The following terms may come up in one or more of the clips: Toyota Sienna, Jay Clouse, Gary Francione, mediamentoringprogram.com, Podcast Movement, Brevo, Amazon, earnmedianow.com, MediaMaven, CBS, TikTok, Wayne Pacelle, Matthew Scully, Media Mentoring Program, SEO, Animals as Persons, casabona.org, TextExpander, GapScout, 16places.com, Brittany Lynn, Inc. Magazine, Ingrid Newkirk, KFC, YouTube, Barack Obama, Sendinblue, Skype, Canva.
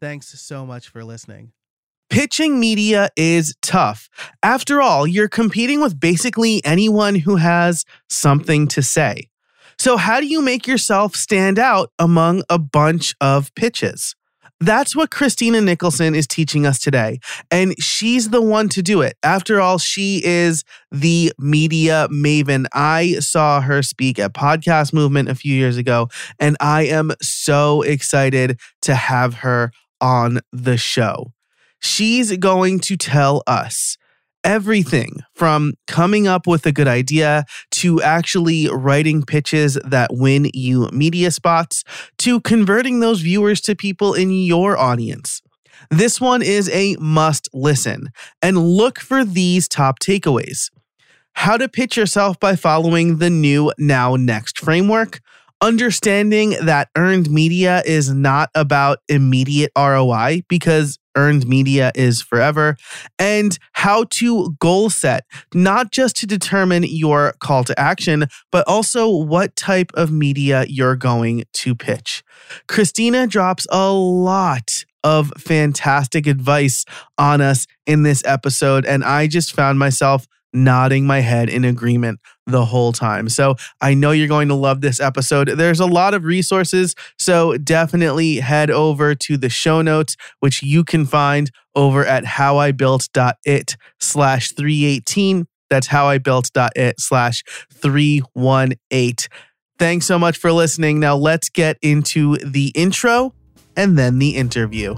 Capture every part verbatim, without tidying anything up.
Thanks so much for listening. Pitching media is tough. After all, you're competing with basically anyone who has something to say. So how do you make yourself stand out among a bunch of pitches? That's what Christina Nicholson is teaching us today, and she's the one to do it. After all, she is the media maven. I saw her speak at Podcast Movement a few years ago, and I am so excited to have her on the show. She's going to tell us everything from coming up with a good idea to actually writing pitches that win you media spots to converting those viewers to people in your audience. This one is a must listen, and look for these top takeaways. How to pitch yourself by following the new Now Next framework. Understanding that earned media is not about immediate R O I because earned media is forever, and how to goal set, not just to determine your call to action, but also what type of media you're going to pitch. Christina drops a lot of fantastic advice on us in this episode, and I just found myself nodding my head in agreement the whole time. So I know you're going to love this episode. There's a lot of resources, so definitely head over to the show notes, which you can find over at howibuilt.it slash 318. That's howibuilt.it slash 318. Thanks so much for listening. Now let's get into the intro and then the interview.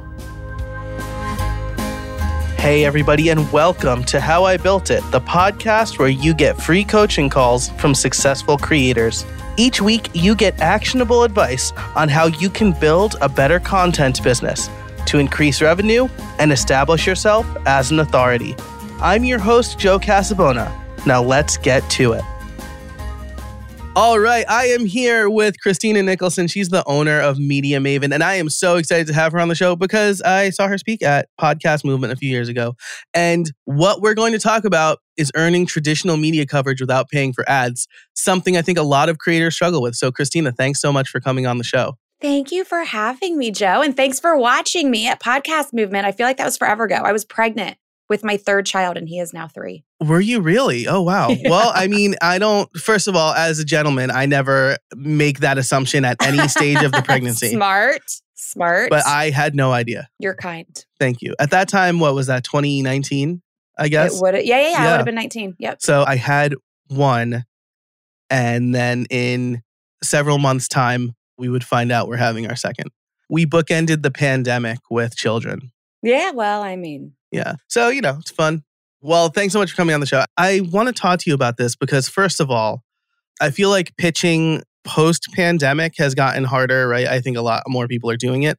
Hey everybody, and welcome to How I Built It, the podcast where you get free coaching calls from successful creators. Each week, you get actionable advice on how you can build a better content business to increase revenue and establish yourself as an authority. I'm your host, Joe Casabona. Now let's get to it. All right, I am here with Christina Nicholson. She's the owner of Media Maven, and I am so excited to have her on the show because I saw her speak at Podcast Movement a few years ago. And what we're going to talk about is earning traditional media coverage without paying for ads, something I think a lot of creators struggle with. So Christina, thanks so much for coming on the show. Thank you for having me, Joe, and thanks for watching me at Podcast Movement. I feel like that was forever ago. I was pregnant with my third child, and he is now three. Were you really? Oh, wow. Yeah. Well, I mean, I don't, first of all, as a gentleman, I never make that assumption at any stage of the pregnancy. Smart, smart. But I had no idea. You're kind. Thank you. At that time, what was that, twenty nineteen, I guess? It would yeah, yeah, yeah, yeah. I would have been nineteen. Yep. So I had one, and then in several months' time, we would find out we're having our second. We bookended the pandemic with children. Yeah, well, I mean... Yeah. So, you know, it's fun. Well, thanks so much for coming on the show. I want to talk to you about this because, first of all, I feel like pitching post-pandemic has gotten harder, right? I think a lot more people are doing it.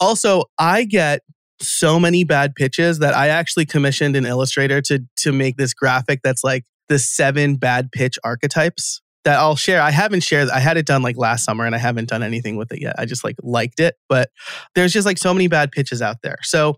Also, I get so many bad pitches that I actually commissioned an illustrator to to make this graphic that's like the seven bad pitch archetypes that I'll share. I haven't shared, I had it done like last summer and I haven't done anything with it yet. I just like liked it, but there's just like so many bad pitches out there. So,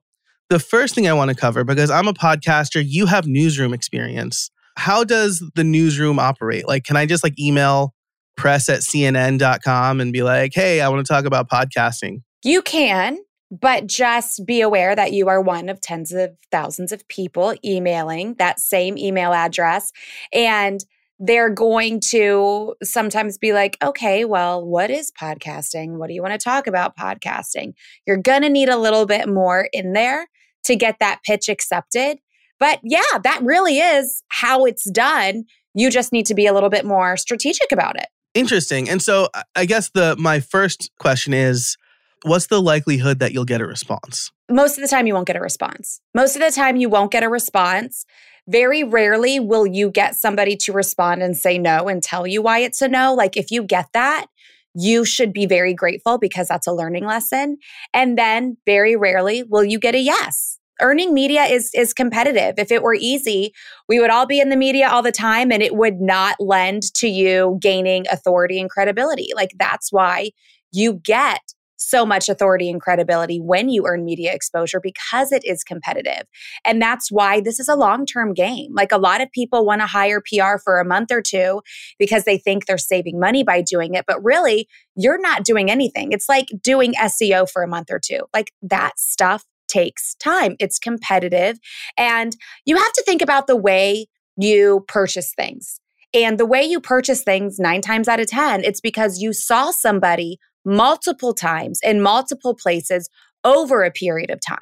the first thing I want to cover, because I'm a podcaster, you have newsroom experience. How does the newsroom operate? Like, can I just like email press at C N N dot com and be like, hey, I want to talk about podcasting? You can, but just be aware that you are one of tens of thousands of people emailing that same email address. And they're going to sometimes be like, okay, well, what is podcasting? What do you want to talk about podcasting? You're going to need a little bit more in there to get that pitch accepted. But yeah, that really is how it's done. You just need to be a little bit more strategic about it. Interesting. And so I guess the my first question is, what's the likelihood that you'll get a response? Most of the time you won't get a response. Most of the time you won't get a response. Very rarely will you get somebody to respond and say no and tell you why it's a no. Like if you get that, you should be very grateful because that's a learning lesson. And then very rarely will you get a yes. Earning media is is competitive. If it were easy, we would all be in the media all the time and it would not lend to you gaining authority and credibility. Like that's why you get so much authority and credibility when you earn media exposure because it is competitive. And that's why this is a long-term game. Like a lot of people want to hire P R for a month or two because they think they're saving money by doing it. But really, you're not doing anything. It's like doing S E O for a month or two. Like that stuff takes time. It's competitive. And you have to think about the way you purchase things. And the way you purchase things nine times out of ten, it's because you saw somebody multiple times in multiple places over a period of time.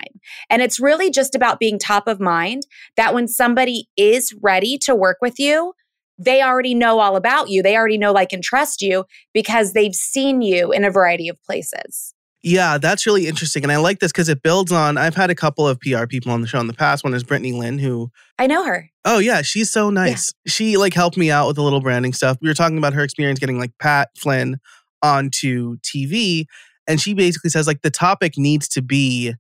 And it's really just about being top of mind that when somebody is ready to work with you, they already know all about you. They already know, like, and trust you because they've seen you in a variety of places. Yeah, that's really interesting. And I like this because it builds on, I've had a couple of P R people on the show in the past. One is Brittany Lynn, who... I know her. Oh yeah, she's so nice. Yeah. She like helped me out with a little branding stuff. We were talking about her experience getting like Pat Flynn onto T V. And she basically says like the topic needs to be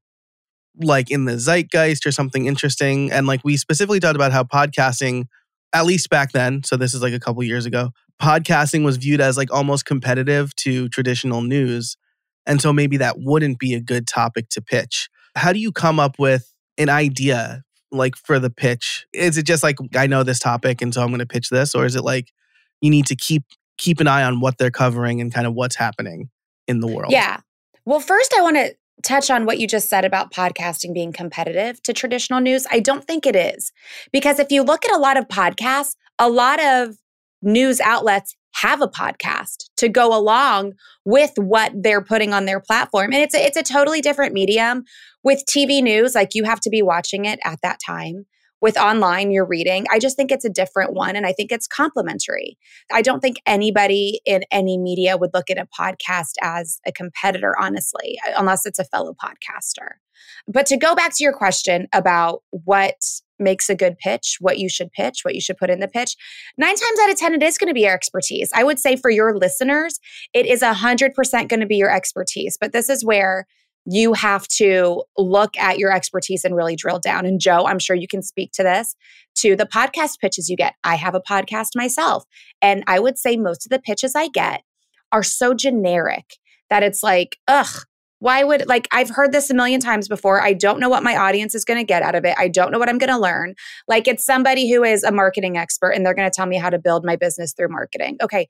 like in the zeitgeist or something interesting. And like we specifically talked about how podcasting, at least back then, so this is like a couple years ago, podcasting was viewed as like almost competitive to traditional news. And so maybe that wouldn't be a good topic to pitch. How do you come up with an idea like for the pitch? Is it just like, I know this topic and so I'm going to pitch this? Or is it like you need to keep keep an eye on what they're covering and kind of what's happening in the world? Yeah. Well, first I want to touch on what you just said about podcasting being competitive to traditional news. I don't think it is. Because if you look at a lot of podcasts, a lot of news outlets have a podcast to go along with what they're putting on their platform. And it's a, it's a totally different medium. With T V news, like you have to be watching it at that time. With online, you're reading. I just think it's a different one. And I think it's complementary. I don't think anybody in any media would look at a podcast as a competitor, honestly, unless it's a fellow podcaster. But to go back to your question about what makes a good pitch, what you should pitch, what you should put in the pitch. Nine times out of ten, it is going to be your expertise. I would say for your listeners, it is one hundred percent going to be your expertise. But this is where you have to look at your expertise and really drill down. And Joe, I'm sure you can speak to this, to the podcast pitches you get. I have a podcast myself. And I would say most of the pitches I get are so generic that it's like, ugh, why would, like, I've heard this a million times before. I don't know what my audience is going to get out of it. I don't know what I'm going to learn. Like, it's somebody who is a marketing expert and they're going to tell me how to build my business through marketing. Okay.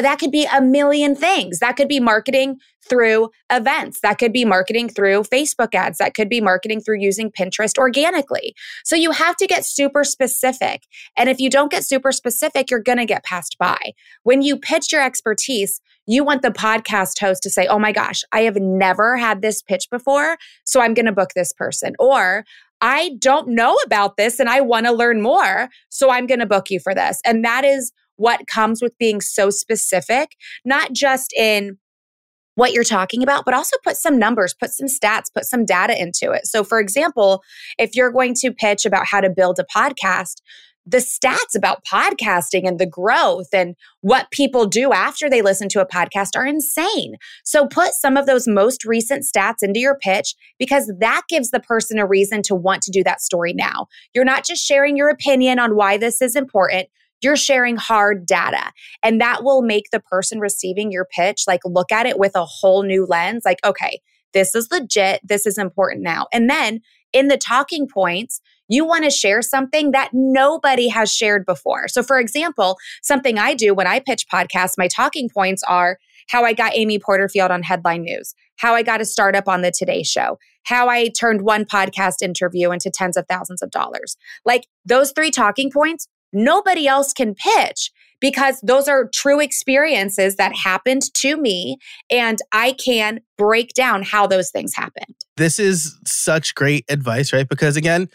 That could be a million things. That could be marketing through events. That could be marketing through Facebook ads. That could be marketing through using Pinterest organically. So you have to get super specific. And if you don't get super specific, you're going to get passed by. When you pitch your expertise, you want the podcast host to say, oh my gosh, I have never had this pitch before, so I'm going to book this person. Or I don't know about this and I want to learn more, so I'm going to book you for this. And that is what comes with being so specific, not just in what you're talking about, but also put some numbers, put some stats, put some data into it. So for example, if you're going to pitch about how to build a podcast, the stats about podcasting and the growth and what people do after they listen to a podcast are insane. So put some of those most recent stats into your pitch because that gives the person a reason to want to do that story now. You're not just sharing your opinion on why this is important. You're sharing hard data, and that will make the person receiving your pitch like look at it with a whole new lens. Like, okay, this is legit. This is important now. And then in the talking points, you want to share something that nobody has shared before. So for example, something I do when I pitch podcasts, my talking points are how I got Amy Porterfield on Headline News, how I got a startup on the Today Show, how I turned one podcast interview into tens of thousands of dollars. Like those three talking points, nobody else can pitch because those are true experiences that happened to me and I can break down how those things happened. This is such great advice, right? Because again,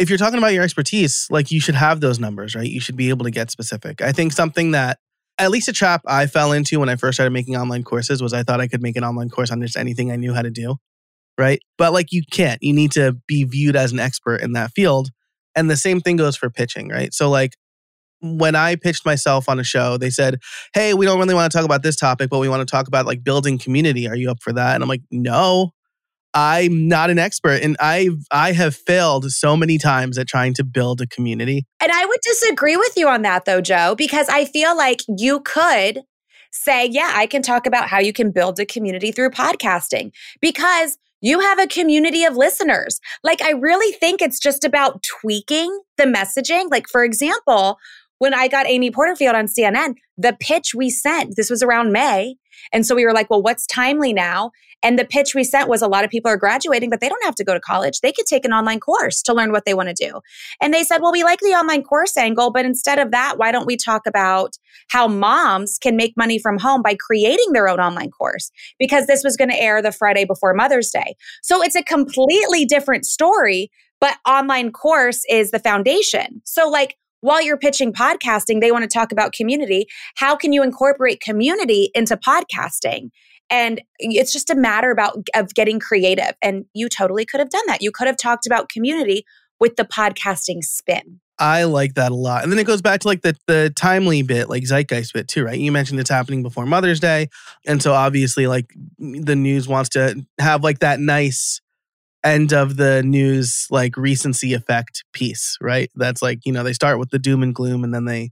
if you're talking about your expertise, like you should have those numbers, right? You should be able to get specific. I think something that, at least a trap I fell into when I first started making online courses was I thought I could make an online course on just anything I knew how to do, right? But like you can't. You need to be viewed as an expert in that field. And the same thing goes for pitching, right? So like when I pitched myself on a show, they said, hey, we don't really want to talk about this topic, but we want to talk about like building community. Are you up for that? And I'm like, no, I'm not an expert. And I I have failed so many times at trying to build a community. And I would disagree with you on that though, Joe, because I feel like you could say, yeah, I can talk about how you can build a community through podcasting because you have a community of listeners. Like, I really think it's just about tweaking the messaging. Like, for example, when I got Amy Porterfield on C N N, the pitch we sent, this was around May. And so we were like, well, what's timely now? And the pitch we sent was a lot of people are graduating, but they don't have to go to college. They could take an online course to learn what they want to do. And they said, well, we like the online course angle, but instead of that, why don't we talk about how moms can make money from home by creating their own online course? Because this was going to air the Friday before Mother's Day. So it's a completely different story, but online course is the foundation. So like, while you're pitching podcasting, they want to talk about community. How can you incorporate community into podcasting? And it's just a matter about of getting creative. And you totally could have done that. You could have talked about community with the podcasting spin. I like that a lot. And then it goes back to like the, the timely bit, like zeitgeist bit too, right? You mentioned it's happening before Mother's Day. And so obviously like the news wants to have like that nice end of the news, like recency effect piece, right? That's like, you know, they start with the doom and gloom and then they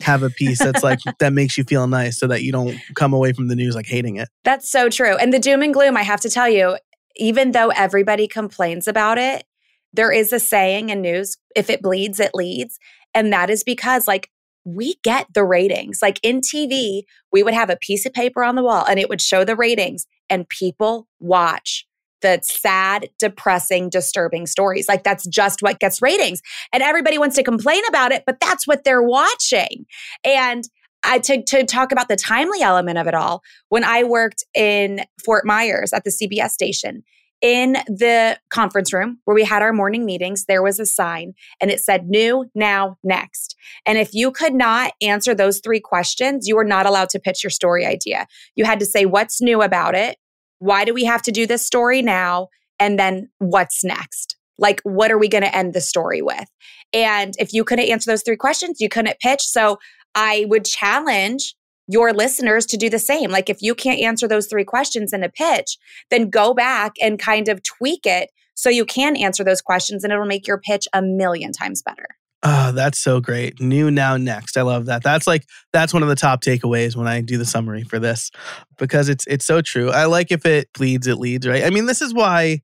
have a piece that's like, that makes you feel nice so that you don't come away from the news like hating it. That's so true. And the doom and gloom, I have to tell you, even though everybody complains about it, there is a saying in news, if it bleeds, it leads. And that is because like, we get the ratings. Like in T V, we would have a piece of paper on the wall and it would show the ratings and people watch the sad, depressing, disturbing stories. Like that's just what gets ratings. And everybody wants to complain about it, but that's what they're watching. And I, to, to talk about the timely element of it all, when I worked in Fort Myers at the C B S station, in the conference room where we had our morning meetings, there was a sign and it said new, now, next. And if you could not answer those three questions, you were not allowed to pitch your story idea. You had to say what's new about it, why do we have to do this story now? And then what's next? Like, what are we going to end the story with? And if you couldn't answer those three questions, you couldn't pitch. So I would challenge your listeners to do the same. Like, if you can't answer those three questions in a pitch, then go back and kind of tweak it so you can answer those questions and it'll make your pitch a million times better. Oh, that's so great. New, now, next. I love that. That's like, that's one of the top takeaways when I do the summary for this, because it's it's so true. I like if it bleeds, it leads, right? I mean, this is why,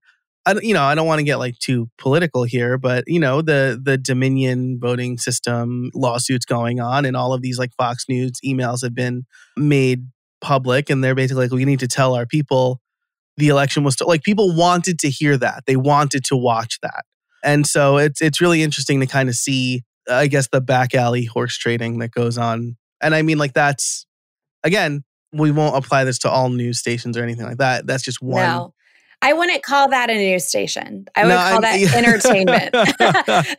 I, you know, I don't want to get like too political here, but you know, the the Dominion voting system lawsuits going on and all of these like Fox News emails have been made public and they're basically like, we need to tell our people the election was, st-. like people wanted to hear that. They wanted to watch that. And so it's it's really interesting to kind of see, I guess, the back alley horse trading that goes on. And I mean, like that's, again, we won't apply this to all news stations or anything like that. That's just one. No, I wouldn't call that a news station. I would no, call I, that yeah. entertainment.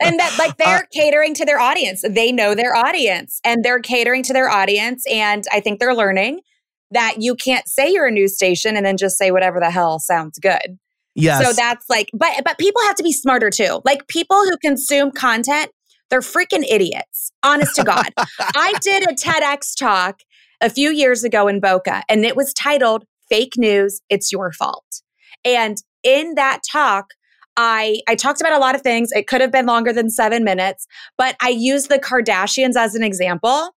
And that like they're uh, catering to their audience. They know their audience and they're catering to their audience. And I think they're learning that you can't say you're a news station and then just say whatever the hell sounds good. Yes. So that's like, but but people have to be smarter too. Like people who consume content, they're freaking idiots. Honest to God. I did a TEDx talk a few years ago in Boca and it was titled Fake News, It's Your Fault. And in that talk, I, I talked about a lot of things. It could have been longer than seven minutes, but I used the Kardashians as an example.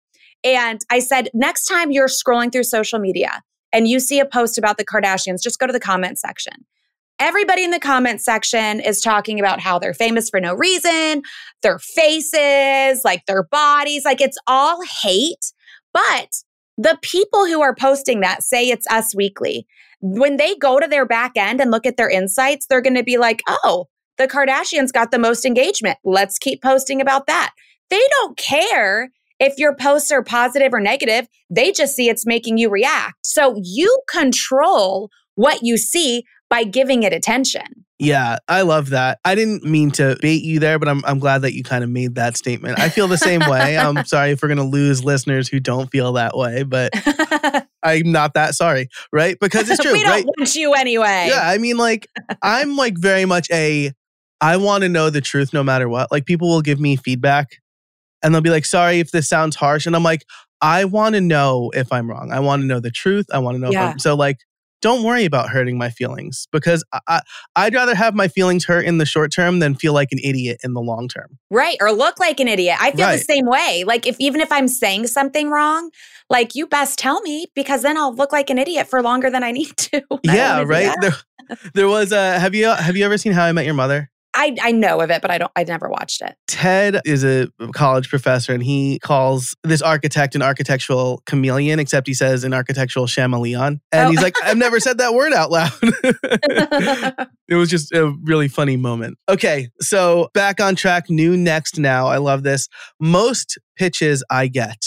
And I said, next time you're scrolling through social media and you see a post about the Kardashians, just go to the comment section. Everybody in the comment section is talking about how they're famous for no reason, their faces, like their bodies, like it's all hate. But the people who are posting that, say it's Us Weekly, when they go to their back end and look at their insights, they're going to be like, oh, the Kardashians got the most engagement. Let's keep posting about that. They don't care if your posts are positive or negative. They just see it's making you react. So you control what you see by giving it attention. Yeah, I love that. I didn't mean to bait you there, but I'm I'm glad that you kind of made that statement. I feel the same way. I'm sorry if we're going to lose listeners who don't feel that way, but I'm not that sorry, right? Because it's true, we don't right? want you anyway. Yeah, I mean like, I'm like very much a, I want to know the truth no matter what. Like people will give me feedback And they'll be like, sorry if this sounds harsh. And I'm like, I want to know if I'm wrong. I want to know the truth. I want to know. Yeah. If I'm, so like, don't worry about hurting my feelings, because I, I, I'd rather have my feelings hurt in the short term than feel like an idiot in the long term. Right. Or look like an idiot. I feel right. the same way. Like if even if I'm saying something wrong, like you best tell me, because then I'll look like an idiot for longer than I need to. I yeah. Right. There, there was a, have you, have you ever seen How I Met Your Mother? I, I know of it, but I don't. I never watched it. Ted is a college professor, and he calls this architect an architectural chameleon, except he says an architectural chameleon. And oh. he's like, I've never said that word out loud. It was just a really funny moment. Okay, so back on track, new next now. I love this. Most pitches I get,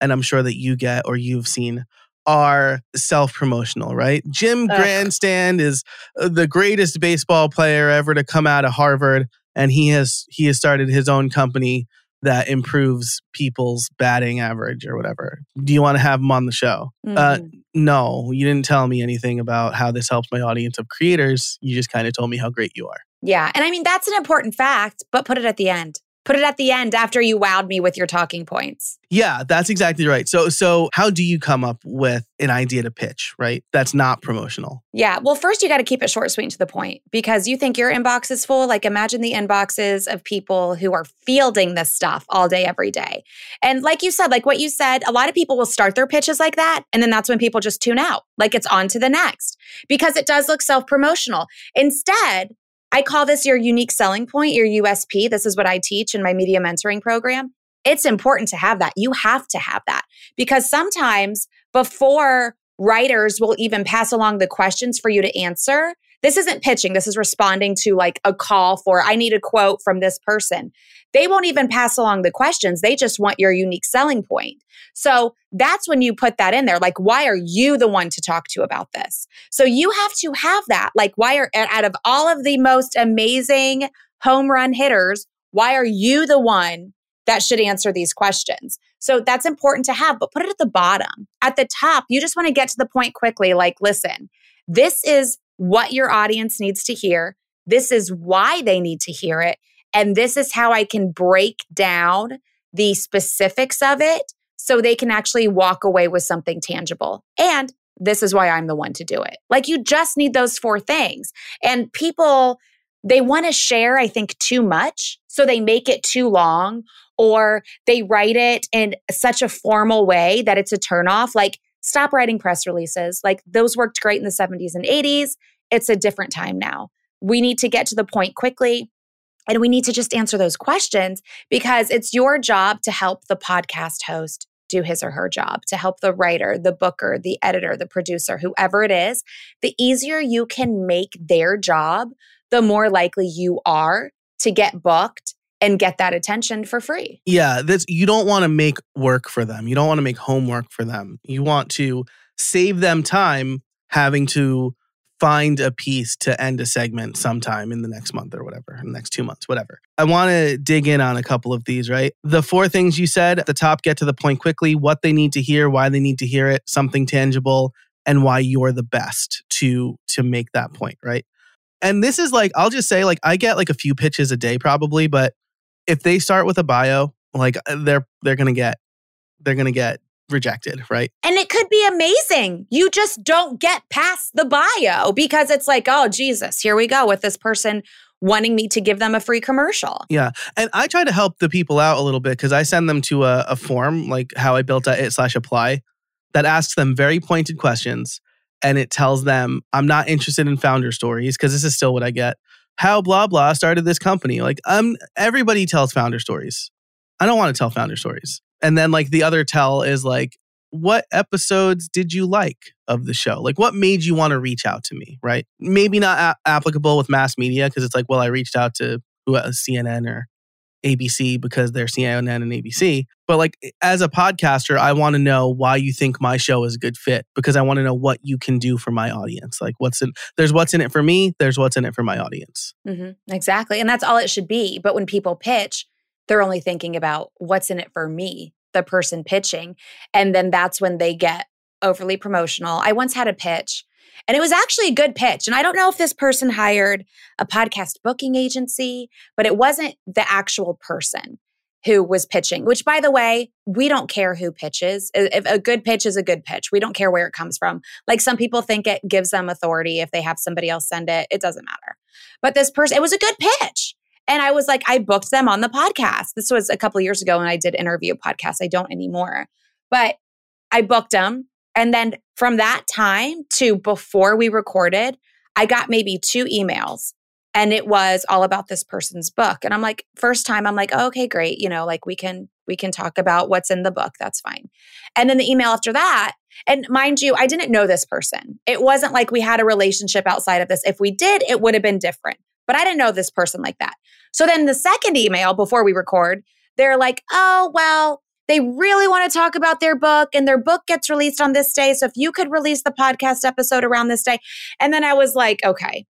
and I'm sure that you get or you've seen, are self-promotional, right? Jim Ugh. Grandstand is the greatest baseball player ever to come out of Harvard, and he has he has started his own company that improves people's batting average or whatever. Do you want to have him on the show? Mm-hmm. Uh, no, you didn't tell me anything about how this helps my audience of creators. You just kind of told me how great you are. Yeah, and I mean, that's an important fact, but put it at the end. Put it at the end after you wowed me with your talking points. Yeah, that's exactly right. So so how do you come up with an idea to pitch, right? That's not promotional. Yeah. Well, first you got to keep it short, sweet, and to the point, because you think your inbox is full. Like imagine the inboxes of people who are fielding this stuff all day, every day. And like you said, like what you said, a lot of people will start their pitches like that. And then that's when people just tune out. Like it's on to the next, because it does look self-promotional. Instead, I call this your unique selling point, your U S P. This is what I teach in my media mentoring program. It's important to have that. You have to have that, because sometimes before writers will even pass along the questions for you to answer, this isn't pitching. This is responding to like a call for, I need a quote from this person. They won't even pass along the questions. They just want your unique selling point. So that's when you put that in there. Like, why are you the one to talk to about this? So you have to have that. Like, why are, out of all of the most amazing home run hitters, why are you the one that should answer these questions? So that's important to have, but put it at the bottom. At the top, you just want to get to the point quickly. Like, listen, this is what your audience needs to hear. This is why they need to hear it. And this is how I can break down the specifics of it so they can actually walk away with something tangible. And this is why I'm the one to do it. Like, you just need those four things. And people, they want to share, I think, too much. So they make it too long, or they write it in such a formal way that it's a turnoff. Like, stop writing press releases. Like, those worked great in the seventies and eighties. It's a different time now. We need to get to the point quickly. And we need to just answer those questions, because it's your job to help the podcast host do his or her job, to help the writer, the booker, the editor, the producer, whoever it is. The easier you can make their job, the more likely you are to get booked and get that attention for free. Yeah, this, you don't want to make work for them. You don't want to make homework for them. You want to save them time having to find a piece to end a segment sometime in the next month or whatever, in the next two months, whatever. I want to dig in on a couple of these, right? The four things you said at the top: get to the point quickly, what they need to hear, why they need to hear it, something tangible, and why you're the best to to make that point, right? And this is like, I'll just say, like, I get like a few pitches a day probably, but if they start with a bio, like they're they're going to get they're going to get rejected, right? And it could be amazing. You just don't get past the bio because it's like, oh, Jesus, here we go with this person wanting me to give them a free commercial. Yeah. And I try to help the people out a little bit, because I send them to a, a form, like How I Built It slash apply, that asks them very pointed questions. And it tells them, I'm not interested in founder stories, because this is still what I get. How blah, blah started this company. Like, um, everybody tells founder stories. I don't want to tell founder stories. And then like the other tell is like, what episodes did you like of the show? Like, what made you want to reach out to me, right? Maybe not a- applicable with mass media, because it's like, well, I reached out to C N N or A B C because they're C N N and A B C. But like, as a podcaster, I want to know why you think my show is a good fit, because I want to know what you can do for my audience. Like, what's in, there's what's in it for me, there's what's in it for my audience. Mm-hmm. Exactly. And that's all it should be. But when people pitch, they're only thinking about what's in it for me, the person pitching. And then that's when they get overly promotional. I once had a pitch, and it was actually a good pitch. And I don't know if this person hired a podcast booking agency, but it wasn't the actual person. who was pitching, which, by the way, we don't care who pitches. If a good pitch is a good pitch. We don't care where it comes from. Like, some people think it gives them authority if they have somebody else send it. It doesn't matter. But this person, it was a good pitch. And I was like, I booked them on the podcast. This was a couple of years ago when I did interview podcasts. I don't anymore. But I booked them. And then from that time to before we recorded, I got maybe two emails. And it was all about this person's book. And I'm like, first time, I'm like, oh, okay, great. You know, like we can, we can talk about what's in the book. That's fine. And then the email after that, and mind you, I didn't know this person. It wasn't like we had a relationship outside of this. If we did, it would have been different. But I didn't know this person like that. So then the second email before we record, they're like, oh, well, they really want to talk about their book and their book gets released on this day. So if you could release the podcast episode around this day. And then I was like, okay.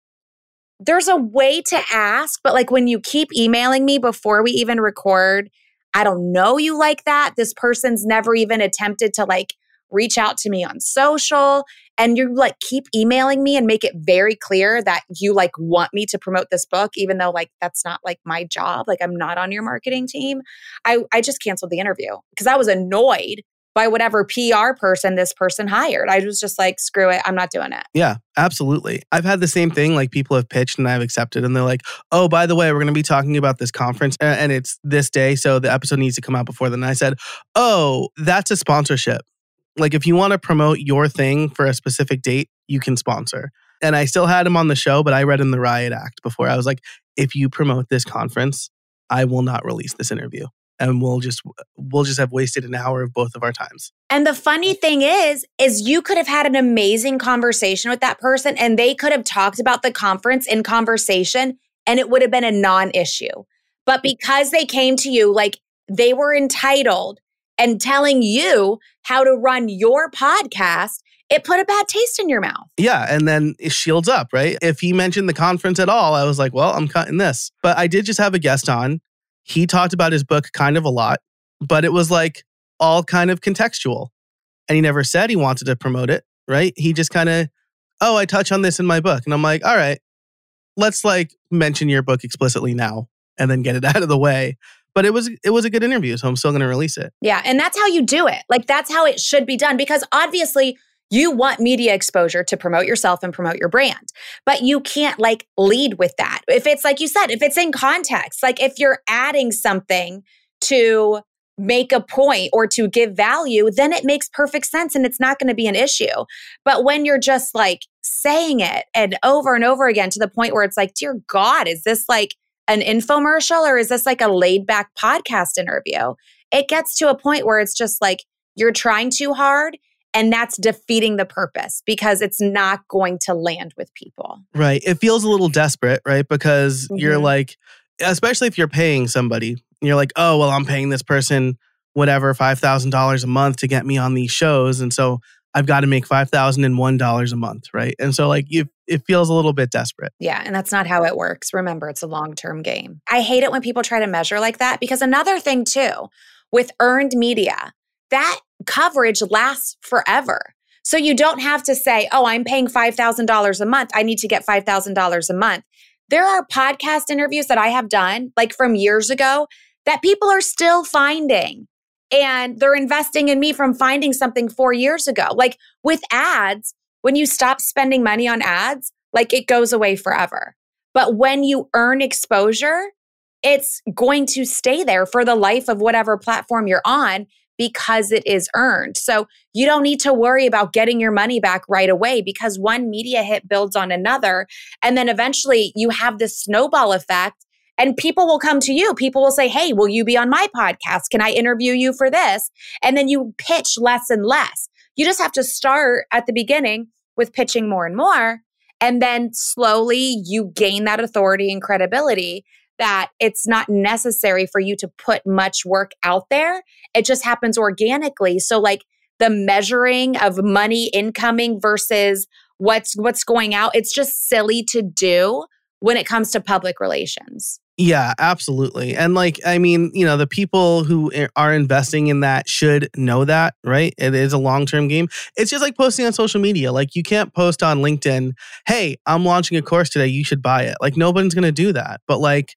There's a way to ask, but like when you keep emailing me before we even record, I don't know you like that. This person's never even attempted to like reach out to me on social. And you like keep emailing me and make it very clear that you like want me to promote this book, even though like that's not like my job. Like I'm not on your marketing team. I, I just canceled the interview because I was annoyed by whatever P R person this person hired. I was just like, screw it, I'm not doing it. Yeah, absolutely. I've had the same thing. Like people have pitched and I've accepted and they're like, oh, by the way, we're going to be talking about this conference and it's this day. So the episode needs to come out before then. And I said, oh, that's a sponsorship. Like if you want to promote your thing for a specific date, you can sponsor. And I still had him on the show, but I read in the Riot Act before. I was like, if you promote this conference, I will not release this interview. And we'll just we'll just have wasted an hour of both of our times. And the funny thing is, is you could have had an amazing conversation with that person and they could have talked about the conference in conversation and it would have been a non-issue. But because they came to you, like they were entitled and telling you how to run your podcast, it put a bad taste in your mouth. Yeah, and then it shields up, right? If he mentioned the conference at all, I was like, well, I'm cutting this. But I did just have a guest on. He talked about his book kind of a lot, but it was like all kind of contextual. And he never said he wanted to promote it, right? He just kind of, oh, I touch on this in my book. And I'm like, all right, let's like mention your book explicitly now and then get it out of the way. But it was it was a good interview, so I'm still going to release it. Yeah, and that's how you do it. Like that's how it should be done because obviously you want media exposure to promote yourself and promote your brand, but you can't like lead with that. If it's like you said, if it's in context, like if you're adding something to make a point or to give value, then it makes perfect sense and it's not going to be an issue. But when you're just like saying it and over and over again to the point where it's like, dear God, is this like an infomercial or is this like a laid back podcast interview? It gets to a point where it's just like, you're trying too hard. And that's defeating the purpose because it's not going to land with people. Right. It feels a little desperate, right? Because mm-hmm. you're like, especially if you're paying somebody, you're like, oh, well, I'm paying this person whatever, five thousand dollars a month to get me on these shows. And so I've got to make five thousand one dollars a month, right? And so like you, it feels a little bit desperate. Yeah. And that's not how it works. Remember, it's a long-term game. I hate it when people try to measure like that because another thing too, with earned media, that coverage lasts forever. So you don't have to say, oh, I'm paying five thousand dollars a month. I need to get five thousand dollars a month. There are podcast interviews that I have done, like from years ago, that people are still finding. And they're investing in me from finding something four years ago. Like with ads, when you stop spending money on ads, like it goes away forever. But when you earn exposure, it's going to stay there for the life of whatever platform you're on, because it is earned. So you don't need to worry about getting your money back right away because one media hit builds on another. And then eventually you have this snowball effect and people will come to you. People will say, hey, will you be on my podcast? Can I interview you for this? And then you pitch less and less. You just have to start at the beginning with pitching more and more. And then slowly you gain that authority and credibility that it's not necessary for you to put much work out there. It just happens organically. So like the measuring of money incoming versus what's what's going out, it's just silly to do when it comes to public relations. Yeah, absolutely. And like, I mean, you know, the people who are investing in that should know that, right? It is a long-term game. It's just like posting on social media. Like you can't post on LinkedIn, hey, I'm launching a course today, you should buy it. Like nobody's going to do that. But like,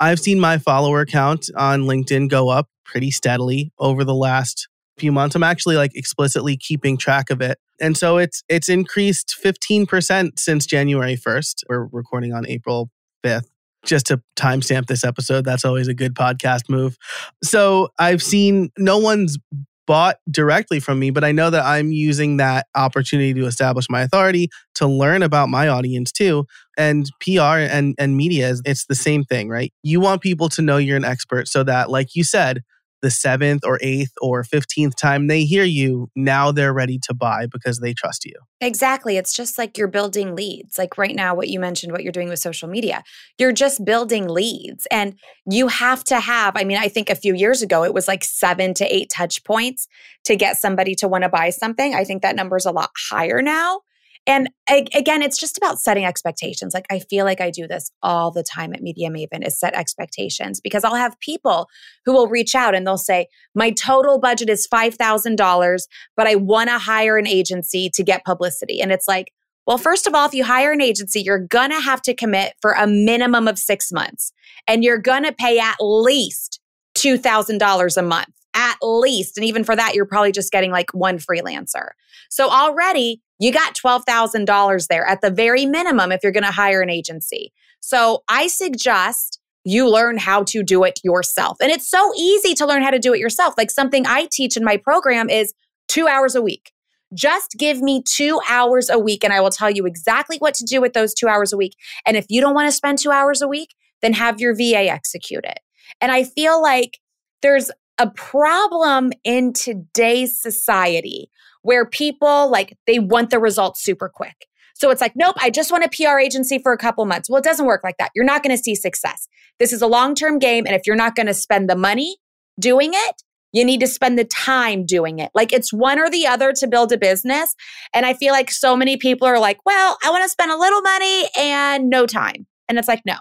I've seen my follower count on LinkedIn go up pretty steadily over the last few months. I'm actually like explicitly keeping track of it. And so it's it's increased fifteen percent since January first. We're recording on April fifth. Just to timestamp this episode, that's always a good podcast move. So I've seen no one's bought directly from me, but I know that I'm using that opportunity to establish my authority, to learn about my audience too. And P R and, and media, it's the same thing, right? You want people to know you're an expert so that, like you said, the seventh or eighth or fifteenth time they hear you, now they're ready to buy because they trust you. Exactly. It's just like you're building leads. Like right now, what you mentioned, what you're doing with social media, you're just building leads. And you have to have, I mean, I think a few years ago, it was like seven to eight touch points to get somebody to want to buy something. I think that number is a lot higher now. And again, it's just about setting expectations. Like I feel like I do this all the time at Media Maven is set expectations, because I'll have people who will reach out and they'll say, my total budget is five thousand dollars, but I want to hire an agency to get publicity. And it's like, well, first of all, if you hire an agency, you're going to have to commit for a minimum of six months and you're going to pay at least two thousand dollars a month, at least. And even for that, you're probably just getting like one freelancer. So already, you got twelve thousand dollars there at the very minimum if you're going to hire an agency. So I suggest you learn how to do it yourself. And it's so easy to learn how to do it yourself. Like something I teach in my program is two hours a week. Just give me two hours a week and I will tell you exactly what to do with those two hours a week. And if you don't want to spend two hours a week, then have your V A execute it. And I feel like there's a problem in today's society where people, like, they want the results super quick. So it's like, nope, I just want a P R agency for a couple months. Well, it doesn't work like that. You're not going to see success. This is a long-term game. And if you're not going to spend the money doing it, you need to spend the time doing it. Like it's one or the other to build a business. And I feel like so many people are like, well, I want to spend a little money and no time. And it's like, no,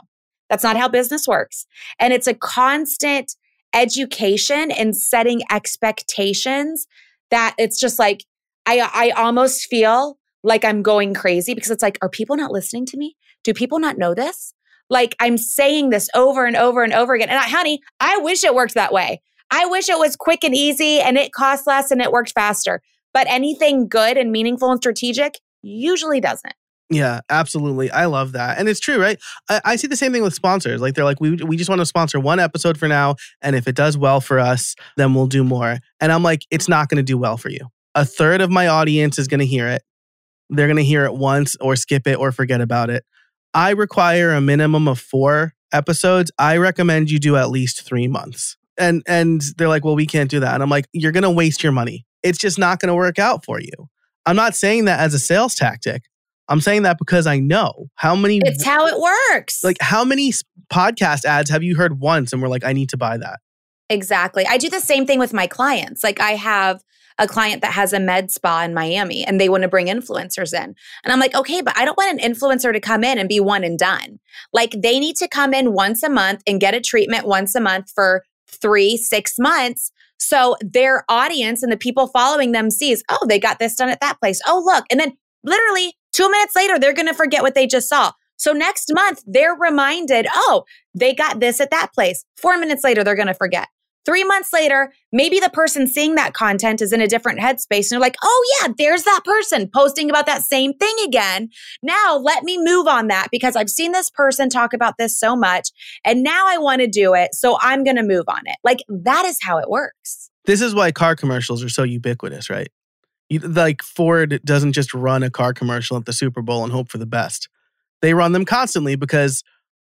that's not how business works. And it's a constant education and setting expectations that it's just like, I, I almost feel like I'm going crazy because it's like, are people not listening to me? Do people not know this? Like I'm saying this over and over and over again. And I, honey, I wish it worked that way. I wish it was quick and easy and it cost less and it worked faster. But anything good and meaningful and strategic usually doesn't. Yeah, absolutely. I love that. And it's true, right? I, I see the same thing with sponsors. Like they're like, we we just want to sponsor one episode for now. And if it does well for us, then we'll do more. And I'm like, it's not going to do well for you. A third of my audience is going to hear it. They're going to hear it once or skip it or forget about it. I require a minimum of four episodes. I recommend you do at least three months. And and they're like, well, we can't do that. And I'm like, you're going to waste your money. It's just not going to work out for you. I'm not saying that as a sales tactic. I'm saying that because I know how many... It's how it works. Like how many podcast ads have you heard once and we're like, I need to buy that? Exactly. I do the same thing with my clients. Like I have a client that has a med spa in Miami and they want to bring influencers in. And I'm like, okay, but I don't want an influencer to come in and be one and done. Like they need to come in once a month and get a treatment once a month for three, six months. So their audience and the people following them sees, oh, they got this done at that place. Oh, look. And then literally two minutes later, they're going to forget what they just saw. So next month, they're reminded, oh, they got this at that place. Four minutes later, they're going to forget. Three months later, maybe the person seeing that content is in a different headspace and they're like, oh yeah, there's that person posting about that same thing again. Now let me move on that because I've seen this person talk about this so much and now I want to do it. So I'm going to move on it. Like that is how it works. This is why car commercials are so ubiquitous, right? You, like Ford doesn't just run a car commercial at the Super Bowl and hope for the best. They run them constantly because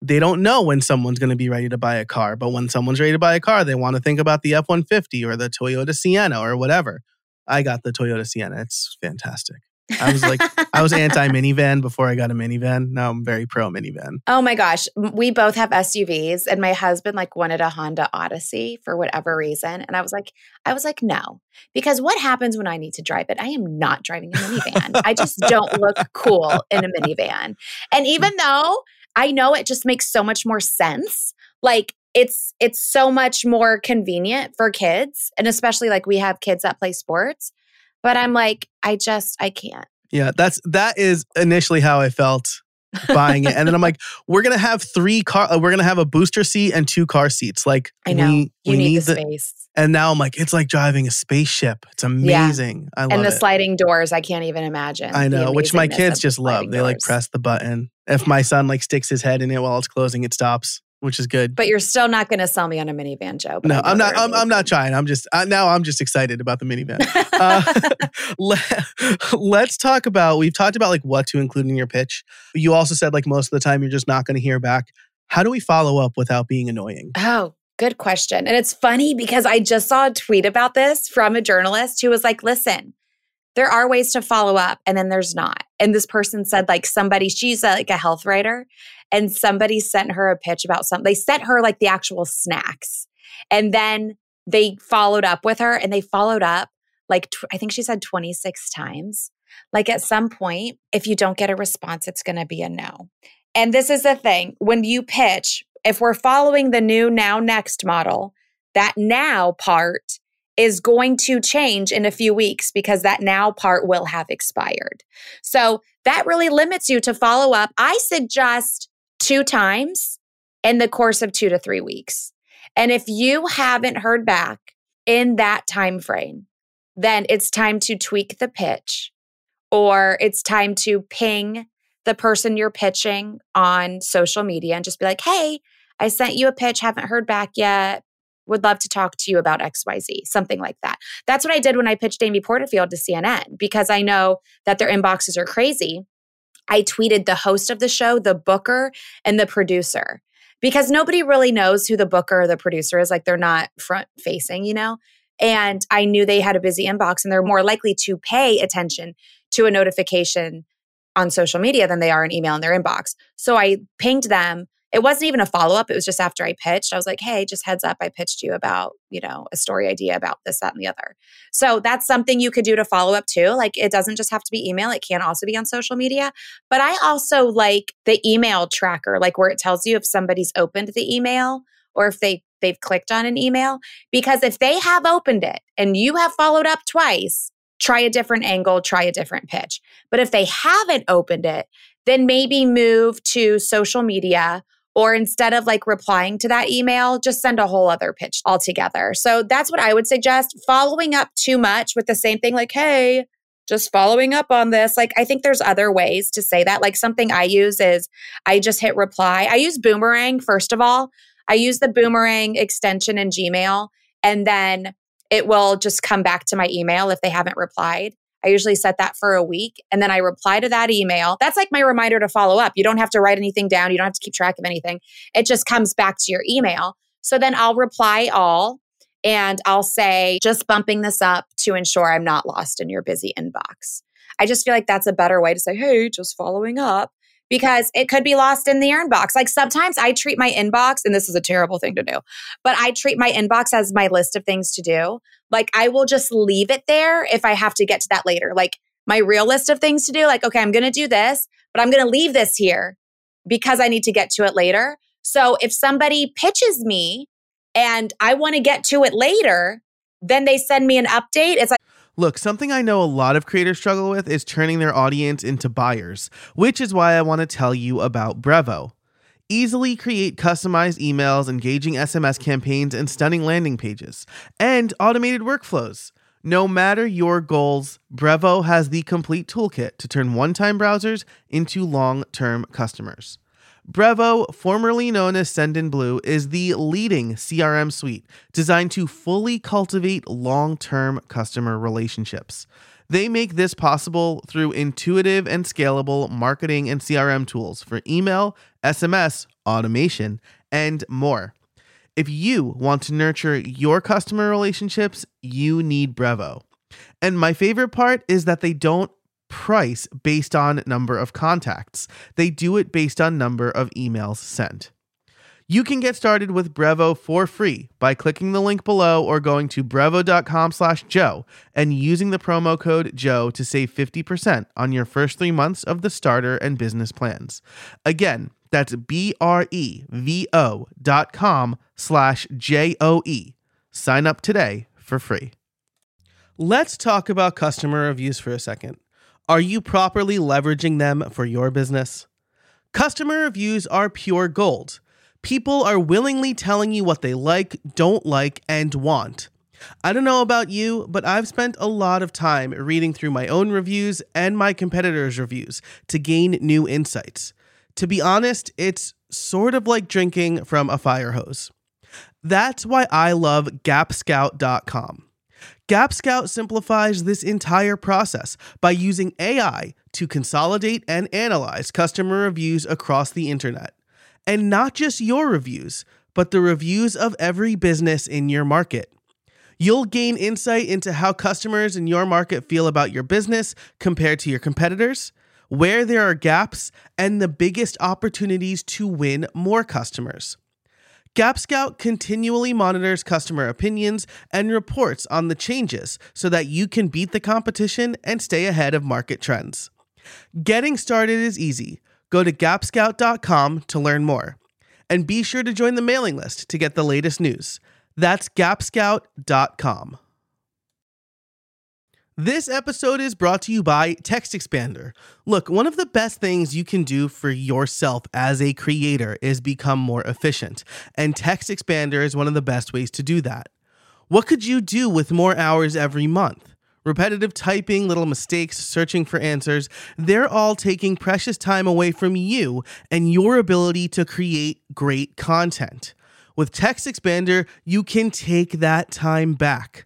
they don't know when someone's going to be ready to buy a car. But when someone's ready to buy a car, they want to think about the F one fifty or the Toyota Sienna or whatever. I got the Toyota Sienna. It's fantastic. I was like, I was anti-minivan before I got a minivan. Now I'm very pro-minivan. Oh my gosh. We both have S U Vs and my husband like wanted a Honda Odyssey for whatever reason. And I was like, I was like, no, because what happens when I need to drive it? I am not driving a minivan. I just don't look cool in a minivan. And even though I know it just makes so much more sense. Like it's it's so much more convenient for kids. And especially like we have kids that play sports. But I'm like, I just, I can't. Yeah, that's that is initially how I felt buying it. And then I'm like, we're going to have three car, we're going to have a booster seat and two car seats. Like, I know. We, you we need, need the space. And now I'm like, it's like driving a spaceship. It's amazing. Yeah. I love it. And the it. sliding doors, I can't even imagine. I know, which my kids just love. They doors. like press the button. If my son like sticks his head in it while it's closing, it stops, which is good. But you're still not going to sell me on a minivan, Joe. No, I'm not. I'm, I'm not trying. I'm just, I, now I'm just excited about the minivan. uh, let, let's talk about, we've talked about like what to include in your pitch. You also said like most of the time, you're just not going to hear back. How do we follow up without being annoying? Oh, good question. And it's funny because I just saw a tweet about this from a journalist who was like, listen, there are ways to follow up and then there's not. And this person said like somebody, she's a, like a health writer, and somebody sent her a pitch about something. They sent her like the actual snacks. And then they followed up with her and they followed up like, tw- I think she said twenty-six times. Like at some point, if you don't get a response, it's going to be a no. And this is the thing, when you pitch, if we're following the new now next model, that now part is going to change in a few weeks because that now part will have expired. So that really limits you to follow up. I suggest two times in the course of two to three weeks. And if you haven't heard back in that time frame, then it's time to tweak the pitch, or it's time to ping the person you're pitching on social media and just be like, hey, I sent you a pitch, haven't heard back yet, would love to talk to you about X Y Z, something like that. That's what I did when I pitched Amy Porterfield to C N N, because I know that their inboxes are crazy. I tweeted the host of the show, the booker, and the producer, because nobody really knows who the booker or the producer is. Like, they're not front facing, you know? And I knew they had a busy inbox and they're more likely to pay attention to a notification on social media than they are an email in their inbox. So I pinged them. It wasn't even a follow-up. It was just after I pitched. I was like, hey, just heads up, I pitched you about, you know, a story idea about this, that, and the other. So that's something you could do to follow up too. Like, it doesn't just have to be email. It can also be on social media. But I also like the email tracker, like where it tells you if somebody's opened the email or if they, they've clicked on an email. Because if they have opened it and you have followed up twice, try a different angle, try a different pitch. But if they haven't opened it, then maybe move to social media. Or instead of like replying to that email, just send a whole other pitch altogether. So that's what I would suggest. Following up too much with the same thing, like, hey, just following up on this. Like, I think there's other ways to say that. Like, something I use is I just hit reply. I use Boomerang, first of all. I use the Boomerang extension in Gmail, and then it will just come back to my email if they haven't replied. I usually set that for a week and then I reply to that email. That's like my reminder to follow up. You don't have to write anything down. You don't have to keep track of anything. It just comes back to your email. So then I'll reply all and I'll say, just bumping this up to ensure I'm not lost in your busy inbox. I just feel like that's a better way to say, hey, just following up, because it could be lost in the inbox. Like, sometimes I treat my inbox, and this is a terrible thing to do, but I treat my inbox as my list of things to do. Like, I will just leave it there if I have to get to that later. Like, my real list of things to do, like, okay, I'm going to do this, but I'm going to leave this here because I need to get to it later. So if somebody pitches me and I want to get to it later, then they send me an update. It's like, look, something I know a lot of creators struggle with is turning their audience into buyers, which is why I want to tell you about Brevo. Easily create customized emails, engaging S M S campaigns, and stunning landing pages, and automated workflows. No matter your goals, Brevo has the complete toolkit to turn one-time browsers into long-term customers. Brevo, formerly known as Sendinblue, Blue, is the leading C R M suite designed to fully cultivate long-term customer relationships. They make this possible through intuitive and scalable marketing and C R M tools for email, S M S, automation, and more. If you want to nurture your customer relationships, you need Brevo. And my favorite part is that they don't price based on number of contacts. They do it based on number of emails sent. You can get started with Brevo for free by clicking the link below or going to brevo.com slash Joe and using the promo code Joe to save fifty percent on your first three months of the starter and business plans. Again, that's B-R-E-V-O dot com slash J-O-E. Sign up today for free. Let's talk about customer reviews for a second. Are you properly leveraging them for your business? Customer reviews are pure gold. People are willingly telling you what they like, don't like, and want. I don't know about you, but I've spent a lot of time reading through my own reviews and my competitors' reviews to gain new insights. To be honest, it's sort of like drinking from a fire hose. That's why I love gap scout dot com. GapScout simplifies this entire process by using A I to consolidate and analyze customer reviews across the internet. And not just your reviews, but the reviews of every business in your market. You'll gain insight into how customers in your market feel about your business compared to your competitors, where there are gaps, and the biggest opportunities to win more customers. GapScout continually monitors customer opinions and reports on the changes so that you can beat the competition and stay ahead of market trends. Getting started is easy. Go to gap scout dot com to learn more. And be sure to join the mailing list to get the latest news. That's gap scout dot com. This episode is brought to you by TextExpander. Look, one of the best things you can do for yourself as a creator is become more efficient, and TextExpander is one of the best ways to do that. What could you do with more hours every month? Repetitive typing, little mistakes, searching for answers, they're all taking precious time away from you and your ability to create great content. With TextExpander, you can take that time back.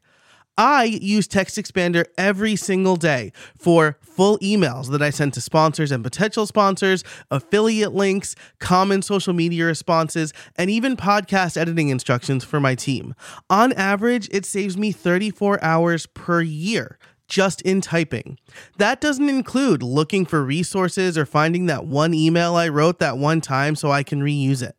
I use TextExpander every single day for full emails that I send to sponsors and potential sponsors, affiliate links, common social media responses, and even podcast editing instructions for my team. On average, it saves me thirty-four hours per year just in typing. That doesn't include looking for resources or finding that one email I wrote that one time so I can reuse it.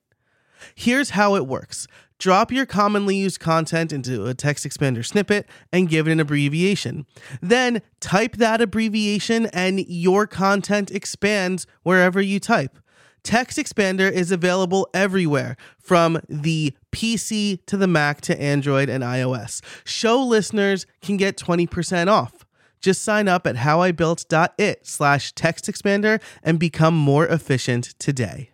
Here's how it works. Drop your commonly used content into a TextExpander snippet and give it an abbreviation. Then type that abbreviation and your content expands wherever you type. TextExpander is available everywhere from the P C to the Mac to Android and iOS. Show listeners can get twenty percent off. Just sign up at howibuilt.it slash TextExpander and become more efficient today.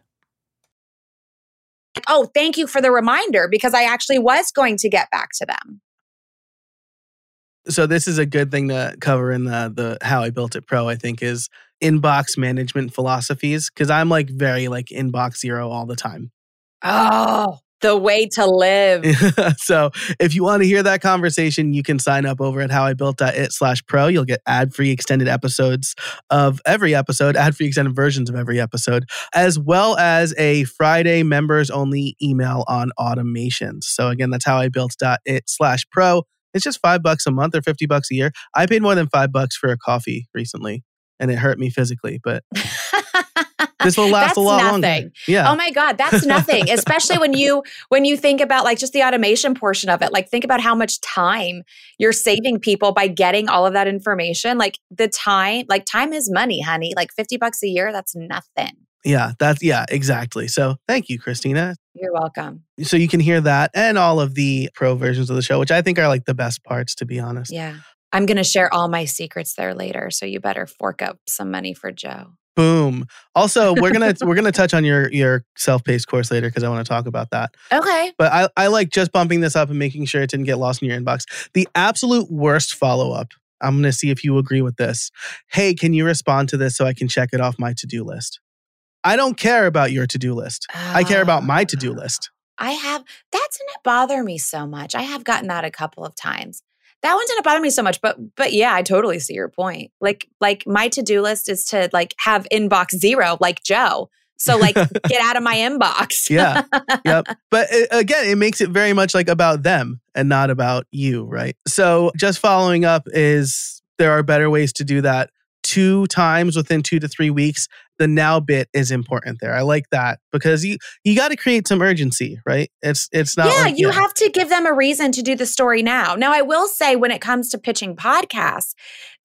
Oh, thank you for the reminder, because I actually was going to get back to them. So this is a good thing to cover in the, the How I Built It Pro, I think, is inbox management philosophies, because I'm like very like inbox zero all the time. Oh, the way to live. So if you want to hear that conversation, you can sign up over at howibuilt.it slash pro. You'll get ad-free extended episodes of every episode, ad-free extended versions of every episode, as well as a Friday members-only email on automations. So again, that's howibuilt.it slash pro. It's just five bucks a month or fifty bucks a year. I paid more than five bucks for a coffee recently, and it hurt me physically, but... This will last that's a lot nothing. Longer. Yeah. Oh my God, that's nothing. Especially when you when you think about like just the automation portion of it. Like think about how much time you're saving people by getting all of that information. Like the time, like time is money, honey. Like fifty bucks a year, that's nothing. Yeah, that's yeah, exactly. So thank you, Christina. You're welcome. So you can hear that and all of the pro versions of the show, which I think are like the best parts, to be honest. Yeah. I'm going to share all my secrets there later. So you better fork up some money for Joe. Boom. Also, we're gonna we're gonna touch on your your self-paced course later because I want to talk about that. Okay. But I, I like just bumping this up and making sure it didn't get lost in your inbox. The absolute worst follow-up. I'm gonna see if you agree with this. Hey, can you respond to this so I can check it off my to-do list? I don't care about your to-do list. Oh, I care about my to-do list. I have that didn't bother me so much. I have gotten that a couple of times. That one didn't bother me so much, but but yeah, I totally see your point. Like like my to-do list is to like have inbox zero, like Joe. So like get out of my inbox. Yeah. Yep. But it, again, it makes it very much like about them and not about you, right? So just following up is there are better ways to do that. Two times within two to three weeks, the now bit is important there. I like that because you you got to create some urgency, right? It's it's not yeah, like, you yeah. have to give them a reason to do the story now. Now, I will say when it comes to pitching podcasts,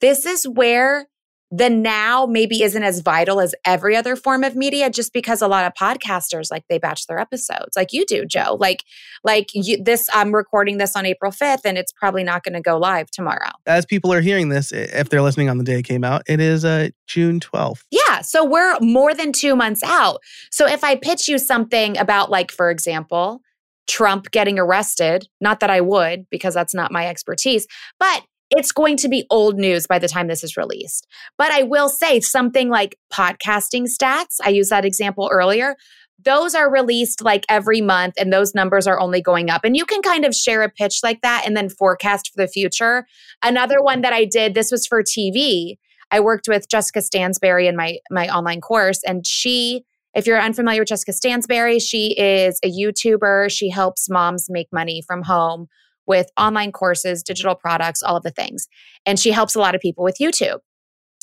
this is where the now maybe isn't as vital as every other form of media, just because a lot of podcasters, like they batch their episodes like you do, Joe. Like, like you, this, I'm recording this on April fifth and it's probably not going to go live tomorrow. As people are hearing this, if they're listening on the day it came out, it is uh, June twelfth. Yeah. So we're more than two months out. So if I pitch you something about, like, for example, Trump getting arrested, not that I would, because that's not my expertise, but it's going to be old news by the time this is released. But I will say something like podcasting stats, I used that example earlier, those are released like every month and those numbers are only going up. And you can kind of share a pitch like that and then forecast for the future. Another one that I did, this was for T V. I worked with Jessica Stansberry in my, my online course, and she... if you're unfamiliar with Jessica Stansberry, she is a YouTuber. She helps moms make money from home with online courses, digital products, all of the things. And she helps a lot of people with YouTube.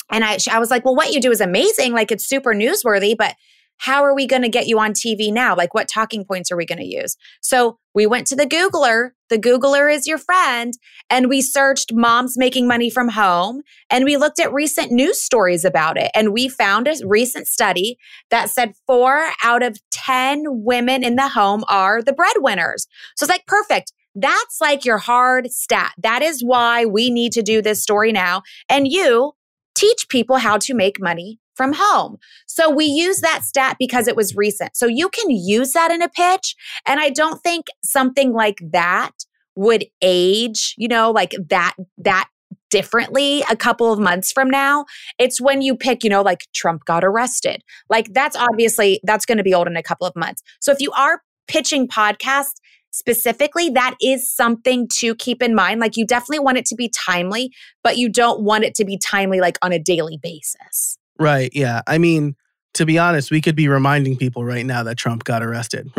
And I, I was like, well, what you do is amazing. Like, it's super newsworthy, but how are we going to get you on T V now? Like, what talking points are we going to use? So we went to the Googler. The Googler is your friend. And we searched moms making money from home. And we looked at recent news stories about it. And we found a recent study that said four out of ten women in the home are the breadwinners. So it's like, perfect. That's like your hard stat. That is why we need to do this story now. And you teach people how to make money from home. So we use that stat because it was recent. So you can use that in a pitch. And I don't think something like that would age, you know, like that, that differently a couple of months from now. It's when you pick, you know, like Trump got arrested. Like, that's obviously, that's going to be old in a couple of months. So if you are pitching podcasts specifically, that is something to keep in mind. Like, you definitely want it to be timely, but you don't want it to be timely like on a daily basis. Right. Yeah. I mean, to be honest, we could be reminding people right now that Trump got arrested.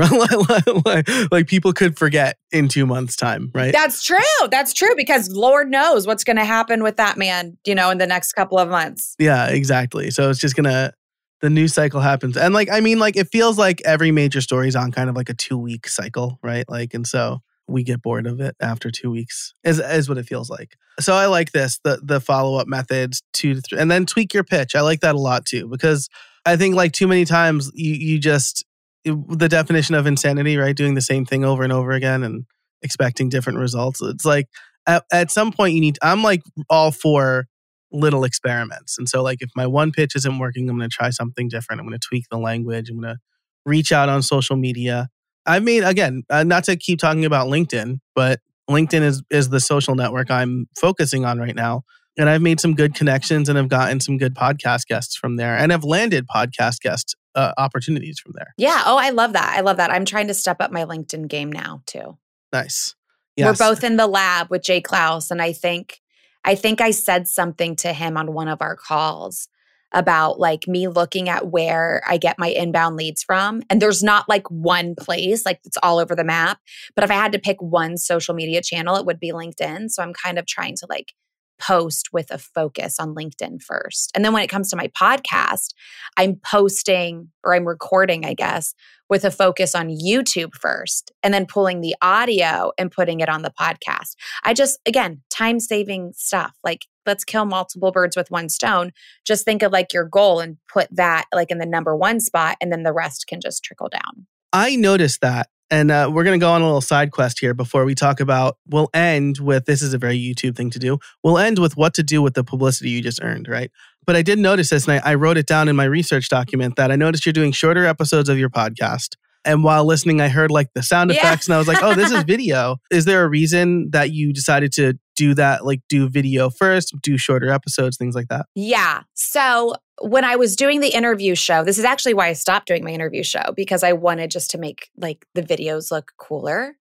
like, like people could forget in two months' time, right? That's true. That's true. Because Lord knows what's going to happen with that man, you know, in the next couple of months. Yeah, exactly. So it's just going to, the news cycle happens. And like, I mean, like, it feels like every major story is on kind of like a two week cycle, right? Like, and so we get bored of it after two weeks is, is what it feels like. So I like this, the the follow-up methods, two to three, and then tweak your pitch. I like that a lot too, because I think like too many times you, you just, the definition of insanity, right? Doing the same thing over and over again and expecting different results. It's like at, at some point you need, to, I'm like all for little experiments. And so like if my one pitch isn't working, I'm going to try something different. I'm going to tweak the language. I'm going to reach out on social media. I mean, again, uh, not to keep talking about LinkedIn, but LinkedIn is is the social network I'm focusing on right now. And I've made some good connections and I've gotten some good podcast guests from there and I've landed podcast guest uh, opportunities from there. Yeah. Oh, I love that. I love that. I'm trying to step up my LinkedIn game now too. Nice. Yes. We're both in the lab with Jay Clouse. And I think, I think I said something to him on one of our calls about like me looking at where I get my inbound leads from. And there's not like one place, like it's all over the map. But if I had to pick one social media channel, it would be LinkedIn. So I'm kind of trying to like post with a focus on LinkedIn first. And then when it comes to my podcast, I'm posting or I'm recording, I guess, with a focus on YouTube first and then pulling the audio and putting it on the podcast. I just, again, time-saving stuff. Like, let's kill multiple birds with one stone. Just think of like your goal and put that like in the number one spot and then the rest can just trickle down. I noticed that. And uh, we're going to go on a little side quest here before we talk about, we'll end with, this is a very YouTube thing to do. We'll end with what to do with the publicity you just earned, right? But I did notice this and I, I wrote it down in my research document that I noticed you're doing shorter episodes of your podcast. And while listening, I heard like the sound effects yeah. and I was like, oh, this is video. Is there a reason that you decided to do that? Like do video first, do shorter episodes, things like that? Yeah. So when I was doing the interview show, this is actually why I stopped doing my interview show because I wanted just to make like the videos look cooler.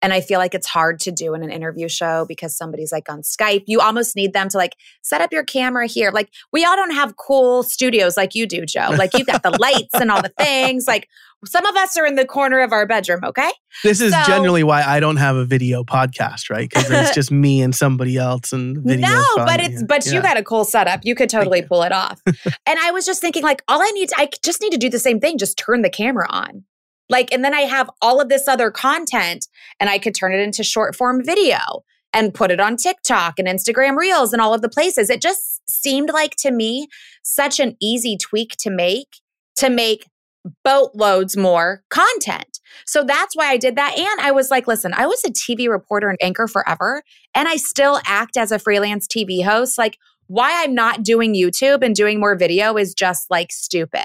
And I feel like it's hard to do in an interview show because somebody's like on Skype. You almost need them to like set up your camera here. Like we all don't have cool studios like you do, Joe. Like you've got the lights and all the things. Like some of us are in the corner of our bedroom, okay? This is so, generally why I don't have a video podcast, right? Because it's just me and somebody else and video. No, fun. but it's but yeah. You got a cool setup. You could totally pull it off. And I was just thinking like all I need, to, I just need to do the same thing. Just turn the camera on. Like, and then I have all of this other content and I could turn it into short form video and put it on TikTok and Instagram Reels and all of the places. It just seemed like to me such an easy tweak to make, to make boatloads more content. So that's why I did that. And I was like, listen, I was a T V reporter and anchor forever, and I still act as a freelance T V host. Like, why I'm not doing YouTube and doing more video is just like stupid.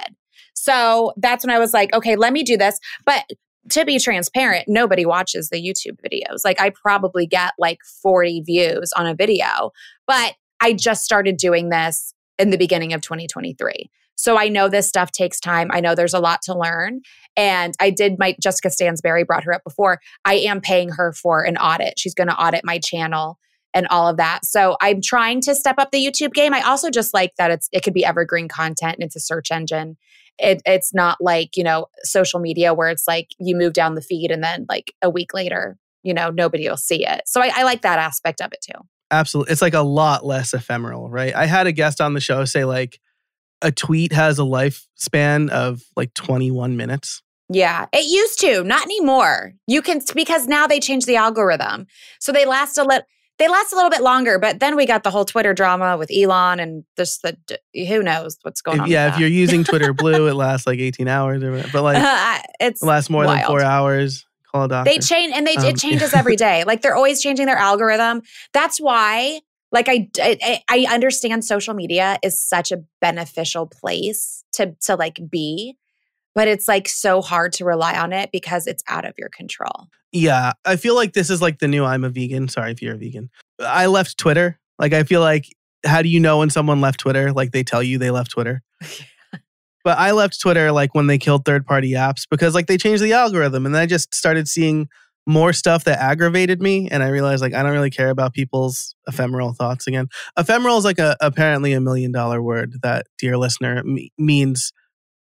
So that's when I was like, okay, let me do this. But to be transparent, nobody watches the YouTube videos. Like, I probably get like forty views on a video, but I just started doing this in the beginning of twenty twenty-three. So I know this stuff takes time. I know there's a lot to learn. And I did my, Jessica Stansberry, brought her up before. I am paying her for an audit. She's going to audit my channel and all of that. So I'm trying to step up the YouTube game. I also just like that it's it could be evergreen content and it's a search engine. It, it's not like, you know, social media where it's like you move down the feed and then like a week later, you know, nobody will see it. So I, I like that aspect of it too. Absolutely. It's like a lot less ephemeral, right? I had a guest on the show say like a tweet has a lifespan of like twenty-one minutes. Yeah, it used to, not anymore. You can, because now they changed the algorithm. So they last a little... They last a little bit longer, but then we got the whole Twitter drama with Elon and just the, who knows what's going on. Yeah, if you're using Twitter Blue, it lasts like eighteen hours or whatever. But like, uh, it's it lasts more wild. than four hours. Call a doctor. They change, and they um, it changes yeah. every day. Like, they're always changing their algorithm. That's why, like, I, I I understand social media is such a beneficial place to to like be, but it's like so hard to rely on it because it's out of your control. Yeah, I feel like this is like the new I'm a vegan. Sorry if you're a vegan. I left Twitter. Like, I feel like, how do you know when someone left Twitter? Like, they tell you they left Twitter. But I left Twitter like when they killed third-party apps because like they changed the algorithm. And then I just started seeing more stuff that aggravated me. And I realized like I don't really care about people's ephemeral thoughts again. Ephemeral is like a apparently a million-dollar word that, dear listener, me- means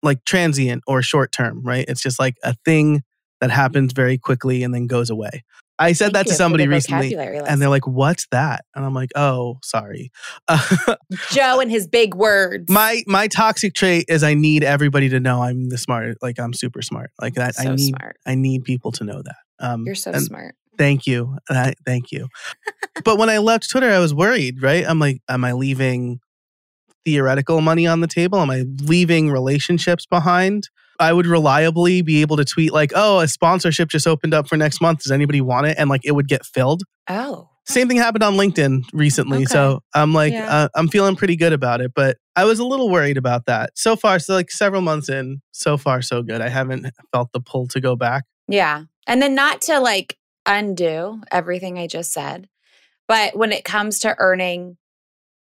like transient or short-term, right? It's just like a thing that happens very quickly and then goes away. I said Thank that to somebody recently and they're like, what's that? And I'm like, oh, sorry. Uh, Joe and his big words. My my toxic trait is I need everybody to know I'm the smart, like I'm super smart. Like that. So I need, smart. I need people to know that. Um, You're so smart. Thank you. I, thank you. But when I left Twitter, I was worried, right? I'm like, am I leaving theoretical money on the table? Am I leaving relationships behind? I would reliably be able to tweet like, oh, a sponsorship just opened up for next month. Does anybody want it? And like it would get filled. Oh. Same thing happened on LinkedIn recently. Okay. So I'm like, yeah. uh, I'm feeling pretty good about it. But I was a little worried about that. So far, so like several months in, so far, so good. I haven't felt the pull to go back. Yeah. And then not to like undo everything I just said, but when it comes to earning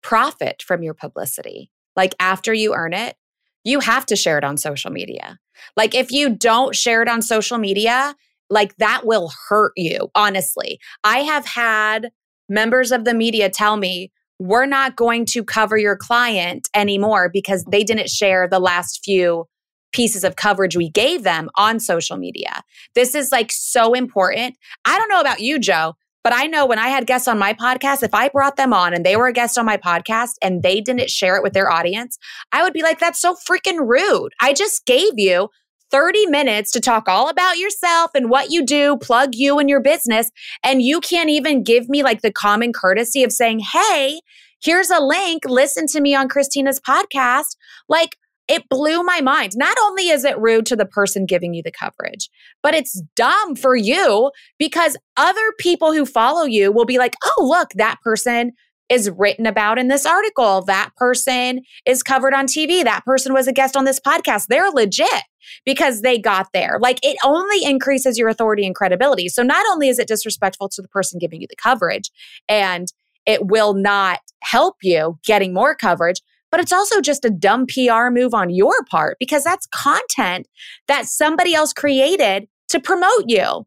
profit from your publicity, like after you earn it, you have to share it on social media. Like if you don't share it on social media, like that will hurt you, honestly. I have had members of the media tell me, we're not going to cover your client anymore because they didn't share the last few pieces of coverage we gave them on social media. This is like so important. I don't know about you, Joe, but I know when I had guests on my podcast, if I brought them on and they were a guest on my podcast and they didn't share it with their audience, I would be like, that's so freaking rude. I just gave you thirty minutes to talk all about yourself and what you do, plug you and your business. And you can't even give me like the common courtesy of saying, hey, here's a link. Listen to me on Christina's podcast. Like, it blew my mind. Not only is it rude to the person giving you the coverage, but it's dumb for you because other people who follow you will be like, oh, look, that person is written about in this article. That person is covered on T V. That person was a guest on this podcast. They're legit because they got there. Like, it only increases your authority and credibility. So not only is it disrespectful to the person giving you the coverage and it will not help you getting more coverage, but it's also just a dumb P R move on your part because that's content that somebody else created to promote you.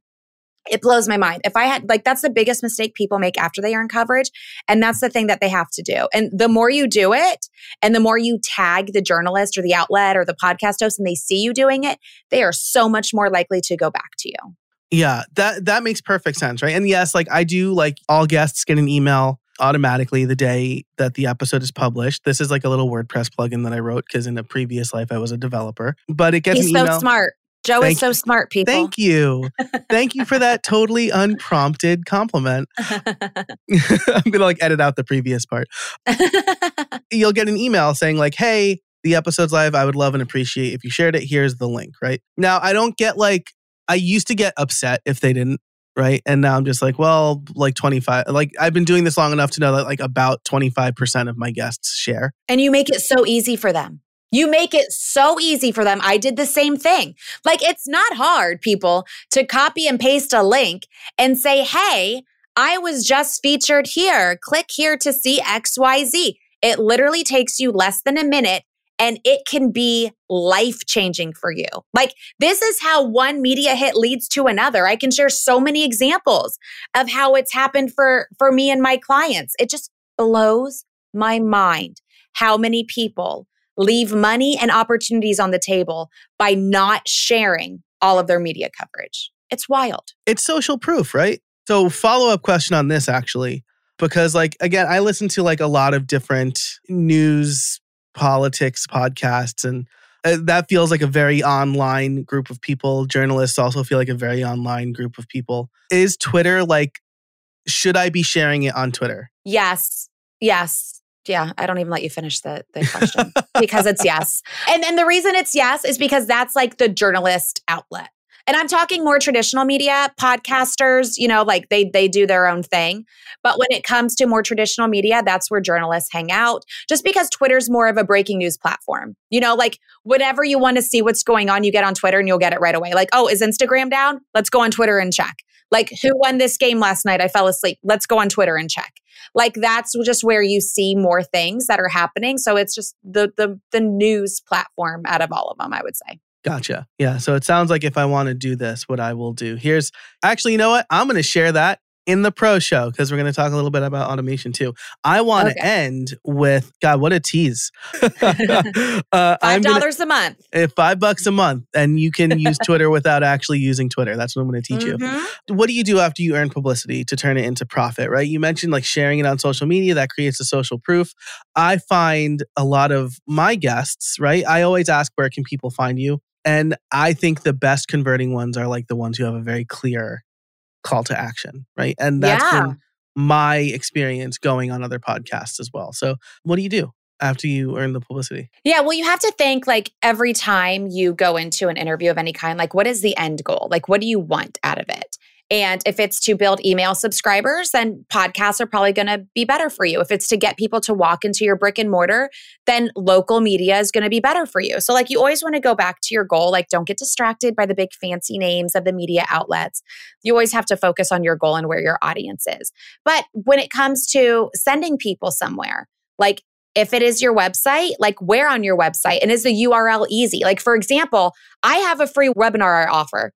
It blows my mind. If I had, like, that's the biggest mistake people make after they earn coverage. And that's the thing that they have to do. And the more you do it and the more you tag the journalist or the outlet or the podcast host and they see you doing it, they are so much more likely to go back to you. Yeah, that, that makes perfect sense, right? And yes, like I do, like all guests get an email automatically the day that the episode is published. This is like a little WordPress plugin that I wrote because in a previous life I was a developer. But it gets He's an email. He's so smart. Joe thank is so you. smart, people. Thank you. Thank you for that totally unprompted compliment. I'm going to like edit out the previous part. You'll get an email saying like, hey, the episode's live. I would love and appreciate if you shared it. Here's the link, right? Now, I don't get like, I used to get upset if they didn't, right? And now I'm just like, well, like twenty-five, like I've been doing this long enough to know that like about twenty-five percent of my guests share. And you make it so easy for them. You make it so easy for them. I did the same thing. Like it's not hard, people, to copy and paste a link and say, hey, I was just featured here. Click here to see X Y Z. It literally takes you less than a minute. And it can be life-changing for you. Like this is how one media hit leads to another. I can share so many examples of how it's happened for, for me and my clients. It just blows my mind how many people leave money and opportunities on the table by not sharing all of their media coverage. It's wild. It's social proof, right? So follow-up question on this actually, because like, again, I listen to like a lot of different news politics podcasts, and that feels like a very online group of people. Journalists also feel like a very online group of people. Is Twitter like, should I be sharing it on Twitter? Yes. Yes. Yeah. I don't even let you finish the, the question because it's yes. And then the reason it's yes is because that's like the journalist outlet. And I'm talking more traditional media, podcasters, you know, like they they do their own thing. But when it comes to more traditional media, that's where journalists hang out. Just because Twitter's more of a breaking news platform. You know, like whatever you want to see what's going on, you get on Twitter and you'll get it right away. Like, oh, is Instagram down? Let's go on Twitter and check. Like, who won this game last night? I fell asleep. Let's go on Twitter and check. Like, that's just where you see more things that are happening. So it's just the the the news platform out of all of them, I would say. Gotcha. Yeah. So it sounds like if I want to do this, what I will do. Here's actually, you know what? I'm going to share that in the pro show because we're going to talk a little bit about automation too. I want to okay. end with, God, what a tease. uh, five dollars I'm gonna, a month. If five bucks a month and you can use Twitter without actually using Twitter. That's what I'm going to teach mm-hmm. you. What do you do after you earn publicity to turn it into profit, right? You mentioned like sharing it on social media. That creates a social proof. I find a lot of my guests, right? I always ask, where can people find you? And I think the best converting ones are like the ones who have a very clear call to action, right? And that's yeah. been my experience going on other podcasts as well. So what do you do after you earn the publicity? Yeah, well, you have to think like every time you go into an interview of any kind, like what is the end goal? Like what do you want out of it? And if it's to build email subscribers, then podcasts are probably going to be better for you. If it's to get people to walk into your brick and mortar, then local media is going to be better for you. So like you always want to go back to your goal. Like don't get distracted by the big fancy names of the media outlets. You always have to focus on your goal and where your audience is. But when it comes to sending people somewhere, like if it is your website, like where on your website? And is the U R L easy? Like for example, I have a free webinar I offer.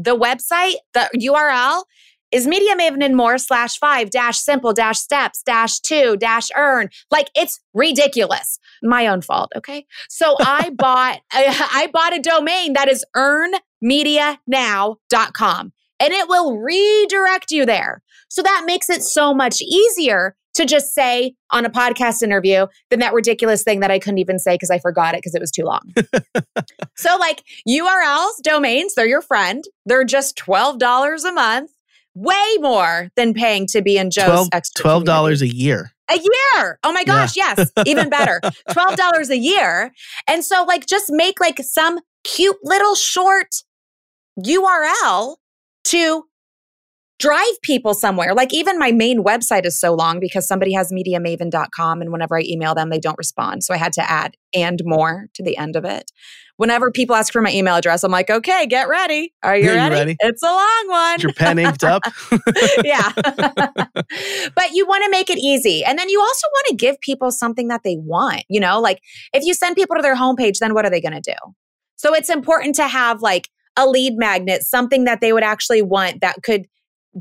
The website, the U R L is mediamavenandmore slash five dash simple dash steps dash two dash earn. Like it's ridiculous. My own fault, okay? So I bought I bought a domain that is earn media now dot com and it will redirect you there. So that makes it so much easier to just say on a podcast interview than that ridiculous thing that I couldn't even say because I forgot it because it was too long. So like U R Ls, domains, they're your friend. They're just twelve dollars a month, way more than paying to be in Joe's extra twelve dollars community. A year. A year. Oh my gosh. Yeah. Yes. Even better. twelve dollars a year. And so like just make like some cute little short U R L to drive people somewhere. Like even my main website is so long because somebody has media maven dot com and whenever I email them, they don't respond. So I had to add and more to the end of it. Whenever people ask for my email address, I'm like, okay, get ready. Are you, ready? you ready? It's a long one. Is your pen inked up? Yeah. But you want to make it easy. And then you also want to give people something that they want. You know, like if you send people to their homepage, then what are they going to do? So it's important to have like a lead magnet, something that they would actually want that could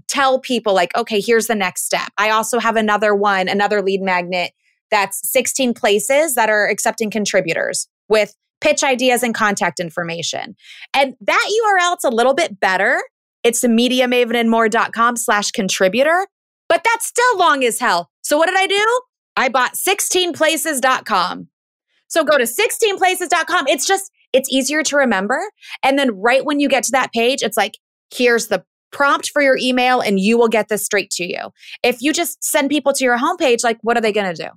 tell people like, okay, here's the next step. I also have another one, another lead magnet that's sixteen places that are accepting contributors with pitch ideas and contact information. And that U R L, it's a little bit better. It's mediamavenandmore dot com slash contributor, but that's still long as hell. So what did I do? I bought sixteen places dot com. So go to sixteen places dot com. It's just, It's easier to remember. And then right when you get to that page, it's like, here's the prompt for your email and you will get this straight to you. If you just send people to your homepage, like, what are they going to do?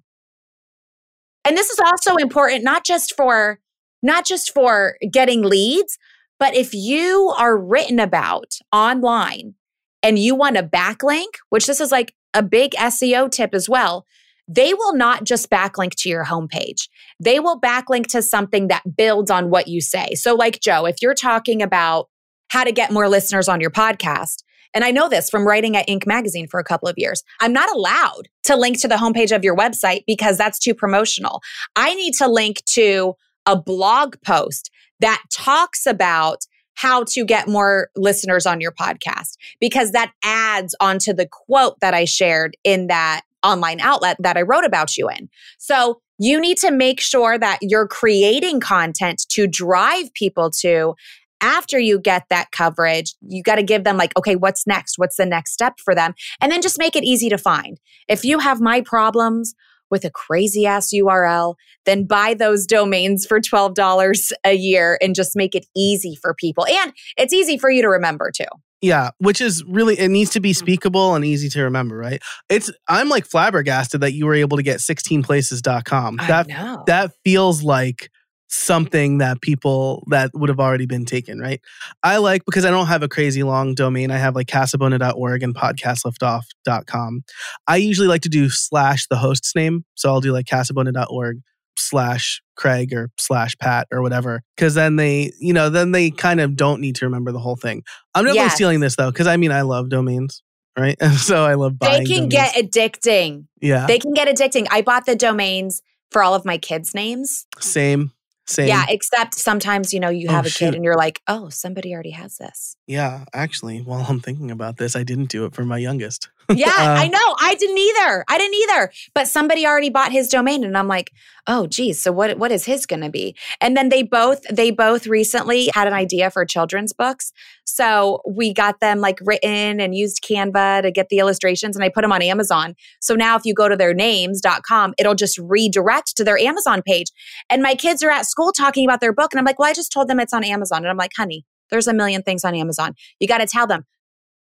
And this is also important, not just for, not just for getting leads, but if you are written about online and you want a backlink, which this is like a big S E O tip as well, they will not just backlink to your homepage. They will backlink to something that builds on what you say. So like Joe, if you're talking about how to get more listeners on your podcast, and I know this from writing at Inc Magazine for a couple of years, I'm not allowed to link to the homepage of your website because that's too promotional. I need to link to a blog post that talks about how to get more listeners on your podcast, because that adds onto the quote that I shared in that online outlet that I wrote about you in. So you need to make sure that you're creating content to drive people to, after you get that coverage, you got to give them like, okay, what's next? What's the next step for them? And then just make it easy to find. If you have my problems with a crazy ass U R L, then buy those domains for twelve dollars a year and just make it easy for people. And it's easy for you to remember too. Yeah, which is really, it needs to be speakable and easy to remember, right? It's I'm like flabbergasted that you were able to get sixteen places dot com. I that, know. That feels like something that people, that would have already been taken, right? I like, because I don't have a crazy long domain. I have like casabona dot org and podcast lift off dot com. I usually like to do slash the host's name. So I'll do like casabona dot org slash Craig or slash Pat or whatever. Because then they, you know, then they kind of don't need to remember the whole thing. I'm definitely yes. stealing this though, because I mean, I love domains, right? And so I love buying They can domains. Get addicting. Yeah. They can get addicting. I bought the domains for all of my kids' names. Same. Same. Yeah, except sometimes, you know, you have oh, a kid shoot. and you're like, oh, somebody already has this. Yeah, actually, while I'm thinking about this, I didn't do it for my youngest. Yeah, uh, I know. I didn't either. I didn't either. But somebody already bought his domain and I'm like, oh, geez, so what? what is his going to be? And then they both, they both recently had an idea for children's books. So we got them like written and used Canva to get the illustrations and I put them on Amazon. So now if you go to their names dot com, it'll just redirect to their Amazon page. And my kids are at school talking about their book and I'm like, well, I just told them it's on Amazon. And I'm like, honey, there's a million things on Amazon. You got to tell them.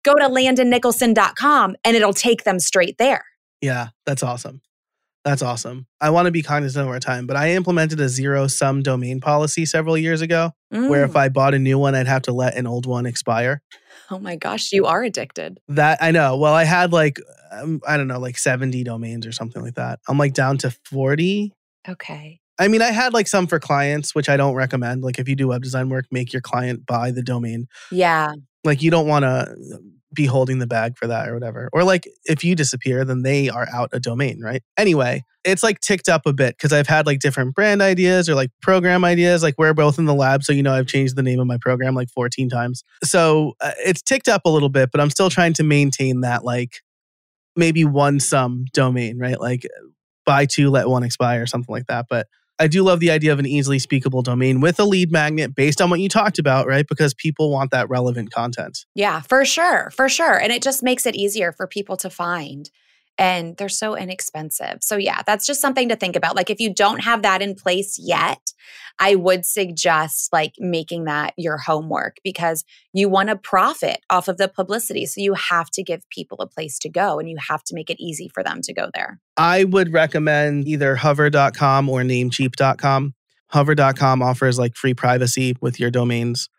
Go to landon nicholson dot com and it'll take them straight there. Yeah, that's awesome. That's awesome. I want to be cognizant of our time, but I implemented a zero-sum domain policy several years ago mm. where if I bought a new one, I'd have to let an old one expire. Oh my gosh, you are addicted. That I know. Well, I had like, um, I don't know, like seventy domains or something like that. I'm like down to forty. Okay. I mean, I had like some for clients, which I don't recommend. Like if you do web design work, make your client buy the domain. Yeah. Like you don't want to be holding the bag for that or whatever. Or like if you disappear, then they are out a domain, right? Anyway, it's like ticked up a bit because I've had like different brand ideas or like program ideas. Like we're both in the lab. So, you know, I've changed the name of my program like fourteen times. So uh, it's ticked up a little bit, but I'm still trying to maintain that like maybe one sum domain, right? Like buy two, let one expire or something like that. But I do love the idea of an easily speakable domain with a lead magnet based on what you talked about, right? Because people want that relevant content. Yeah, for sure. For sure. And it just makes it easier for people to find. And they're so inexpensive. So yeah, that's just something to think about. Like if you don't have that in place yet, I would suggest like making that your homework because you want to profit off of the publicity. So you have to give people a place to go and you have to make it easy for them to go there. I would recommend either hover dot com or namecheap dot com. hover dot com offers like free privacy with your domains.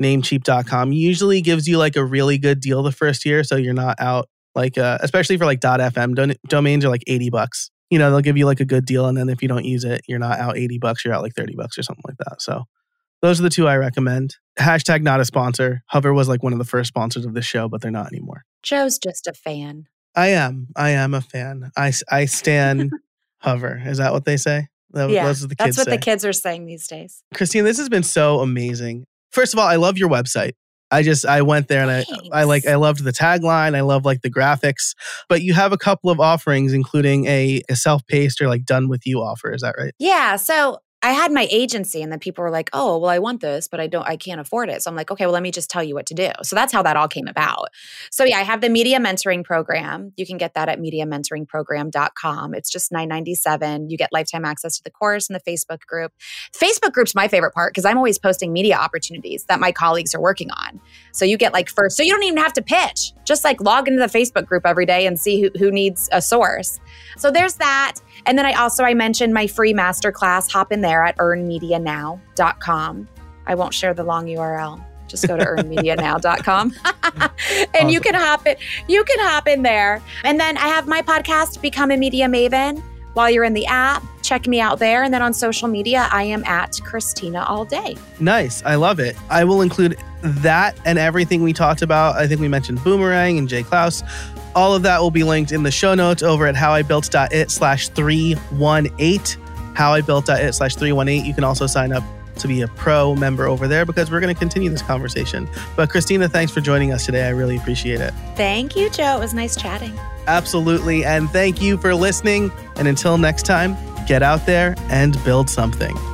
namecheap dot com usually gives you like a really good deal the first year. So you're not out. Like, uh, especially for like .fm don- domains are like eighty bucks. You know, they'll give you like a good deal. And then if you don't use it, you're not out eighty bucks, you're out like thirty bucks or something like that. So those are the two I recommend. Hashtag not a sponsor. Hover was like one of the first sponsors of this show, but they're not anymore. Joe's just a fan. I am. I am a fan. I, I stan Hover. Is that what they say? That, yeah, that's what, the kids, that's what the kids are saying these days. Christina, this has been so amazing. First of all, I love your website. I just, I went there and I, I like, I loved the tagline. I love like the graphics, but you have a couple of offerings, including a, a self-paced or like done with you offer. Is that right? Yeah. So I had my agency, and then people were like, oh, well, I want this, but I don't, I can't afford it. So I'm like, okay, well, let me just tell you what to do. So that's how that all came about. So yeah, I have the Media Mentoring Program. You can get that at media mentoring program dot com. It's just nine ninety-seven. You get lifetime access to the course and the Facebook group. Facebook group's my favorite part because I'm always posting media opportunities that my colleagues are working on. So you get like first, so you don't even have to pitch, just like log into the Facebook group every day and see who, who needs a source. So there's that. And then I also, I mentioned my free masterclass. Hop in there at earn media now dot com. I won't share the long U R L. Just go to earn media now dot com. And awesome. you can hop it. You can hop in there. And then I have my podcast, Become a Media Maven. While you're in the app, check me out there. And then on social media, I am at Christina All Day. Nice. I love it. I will include that and everything we talked about. I think we mentioned Boomerang and Jay Clouse. All of that will be linked in the show notes over at howibuilt.it slash 318. howibuilt.it slash 318. You can also sign up to be a pro member over there because we're going to continue this conversation. But Christina, thanks for joining us today. I really appreciate it. Thank you, Joe. It was nice chatting. Absolutely. And thank you for listening. And until next time, get out there and build something.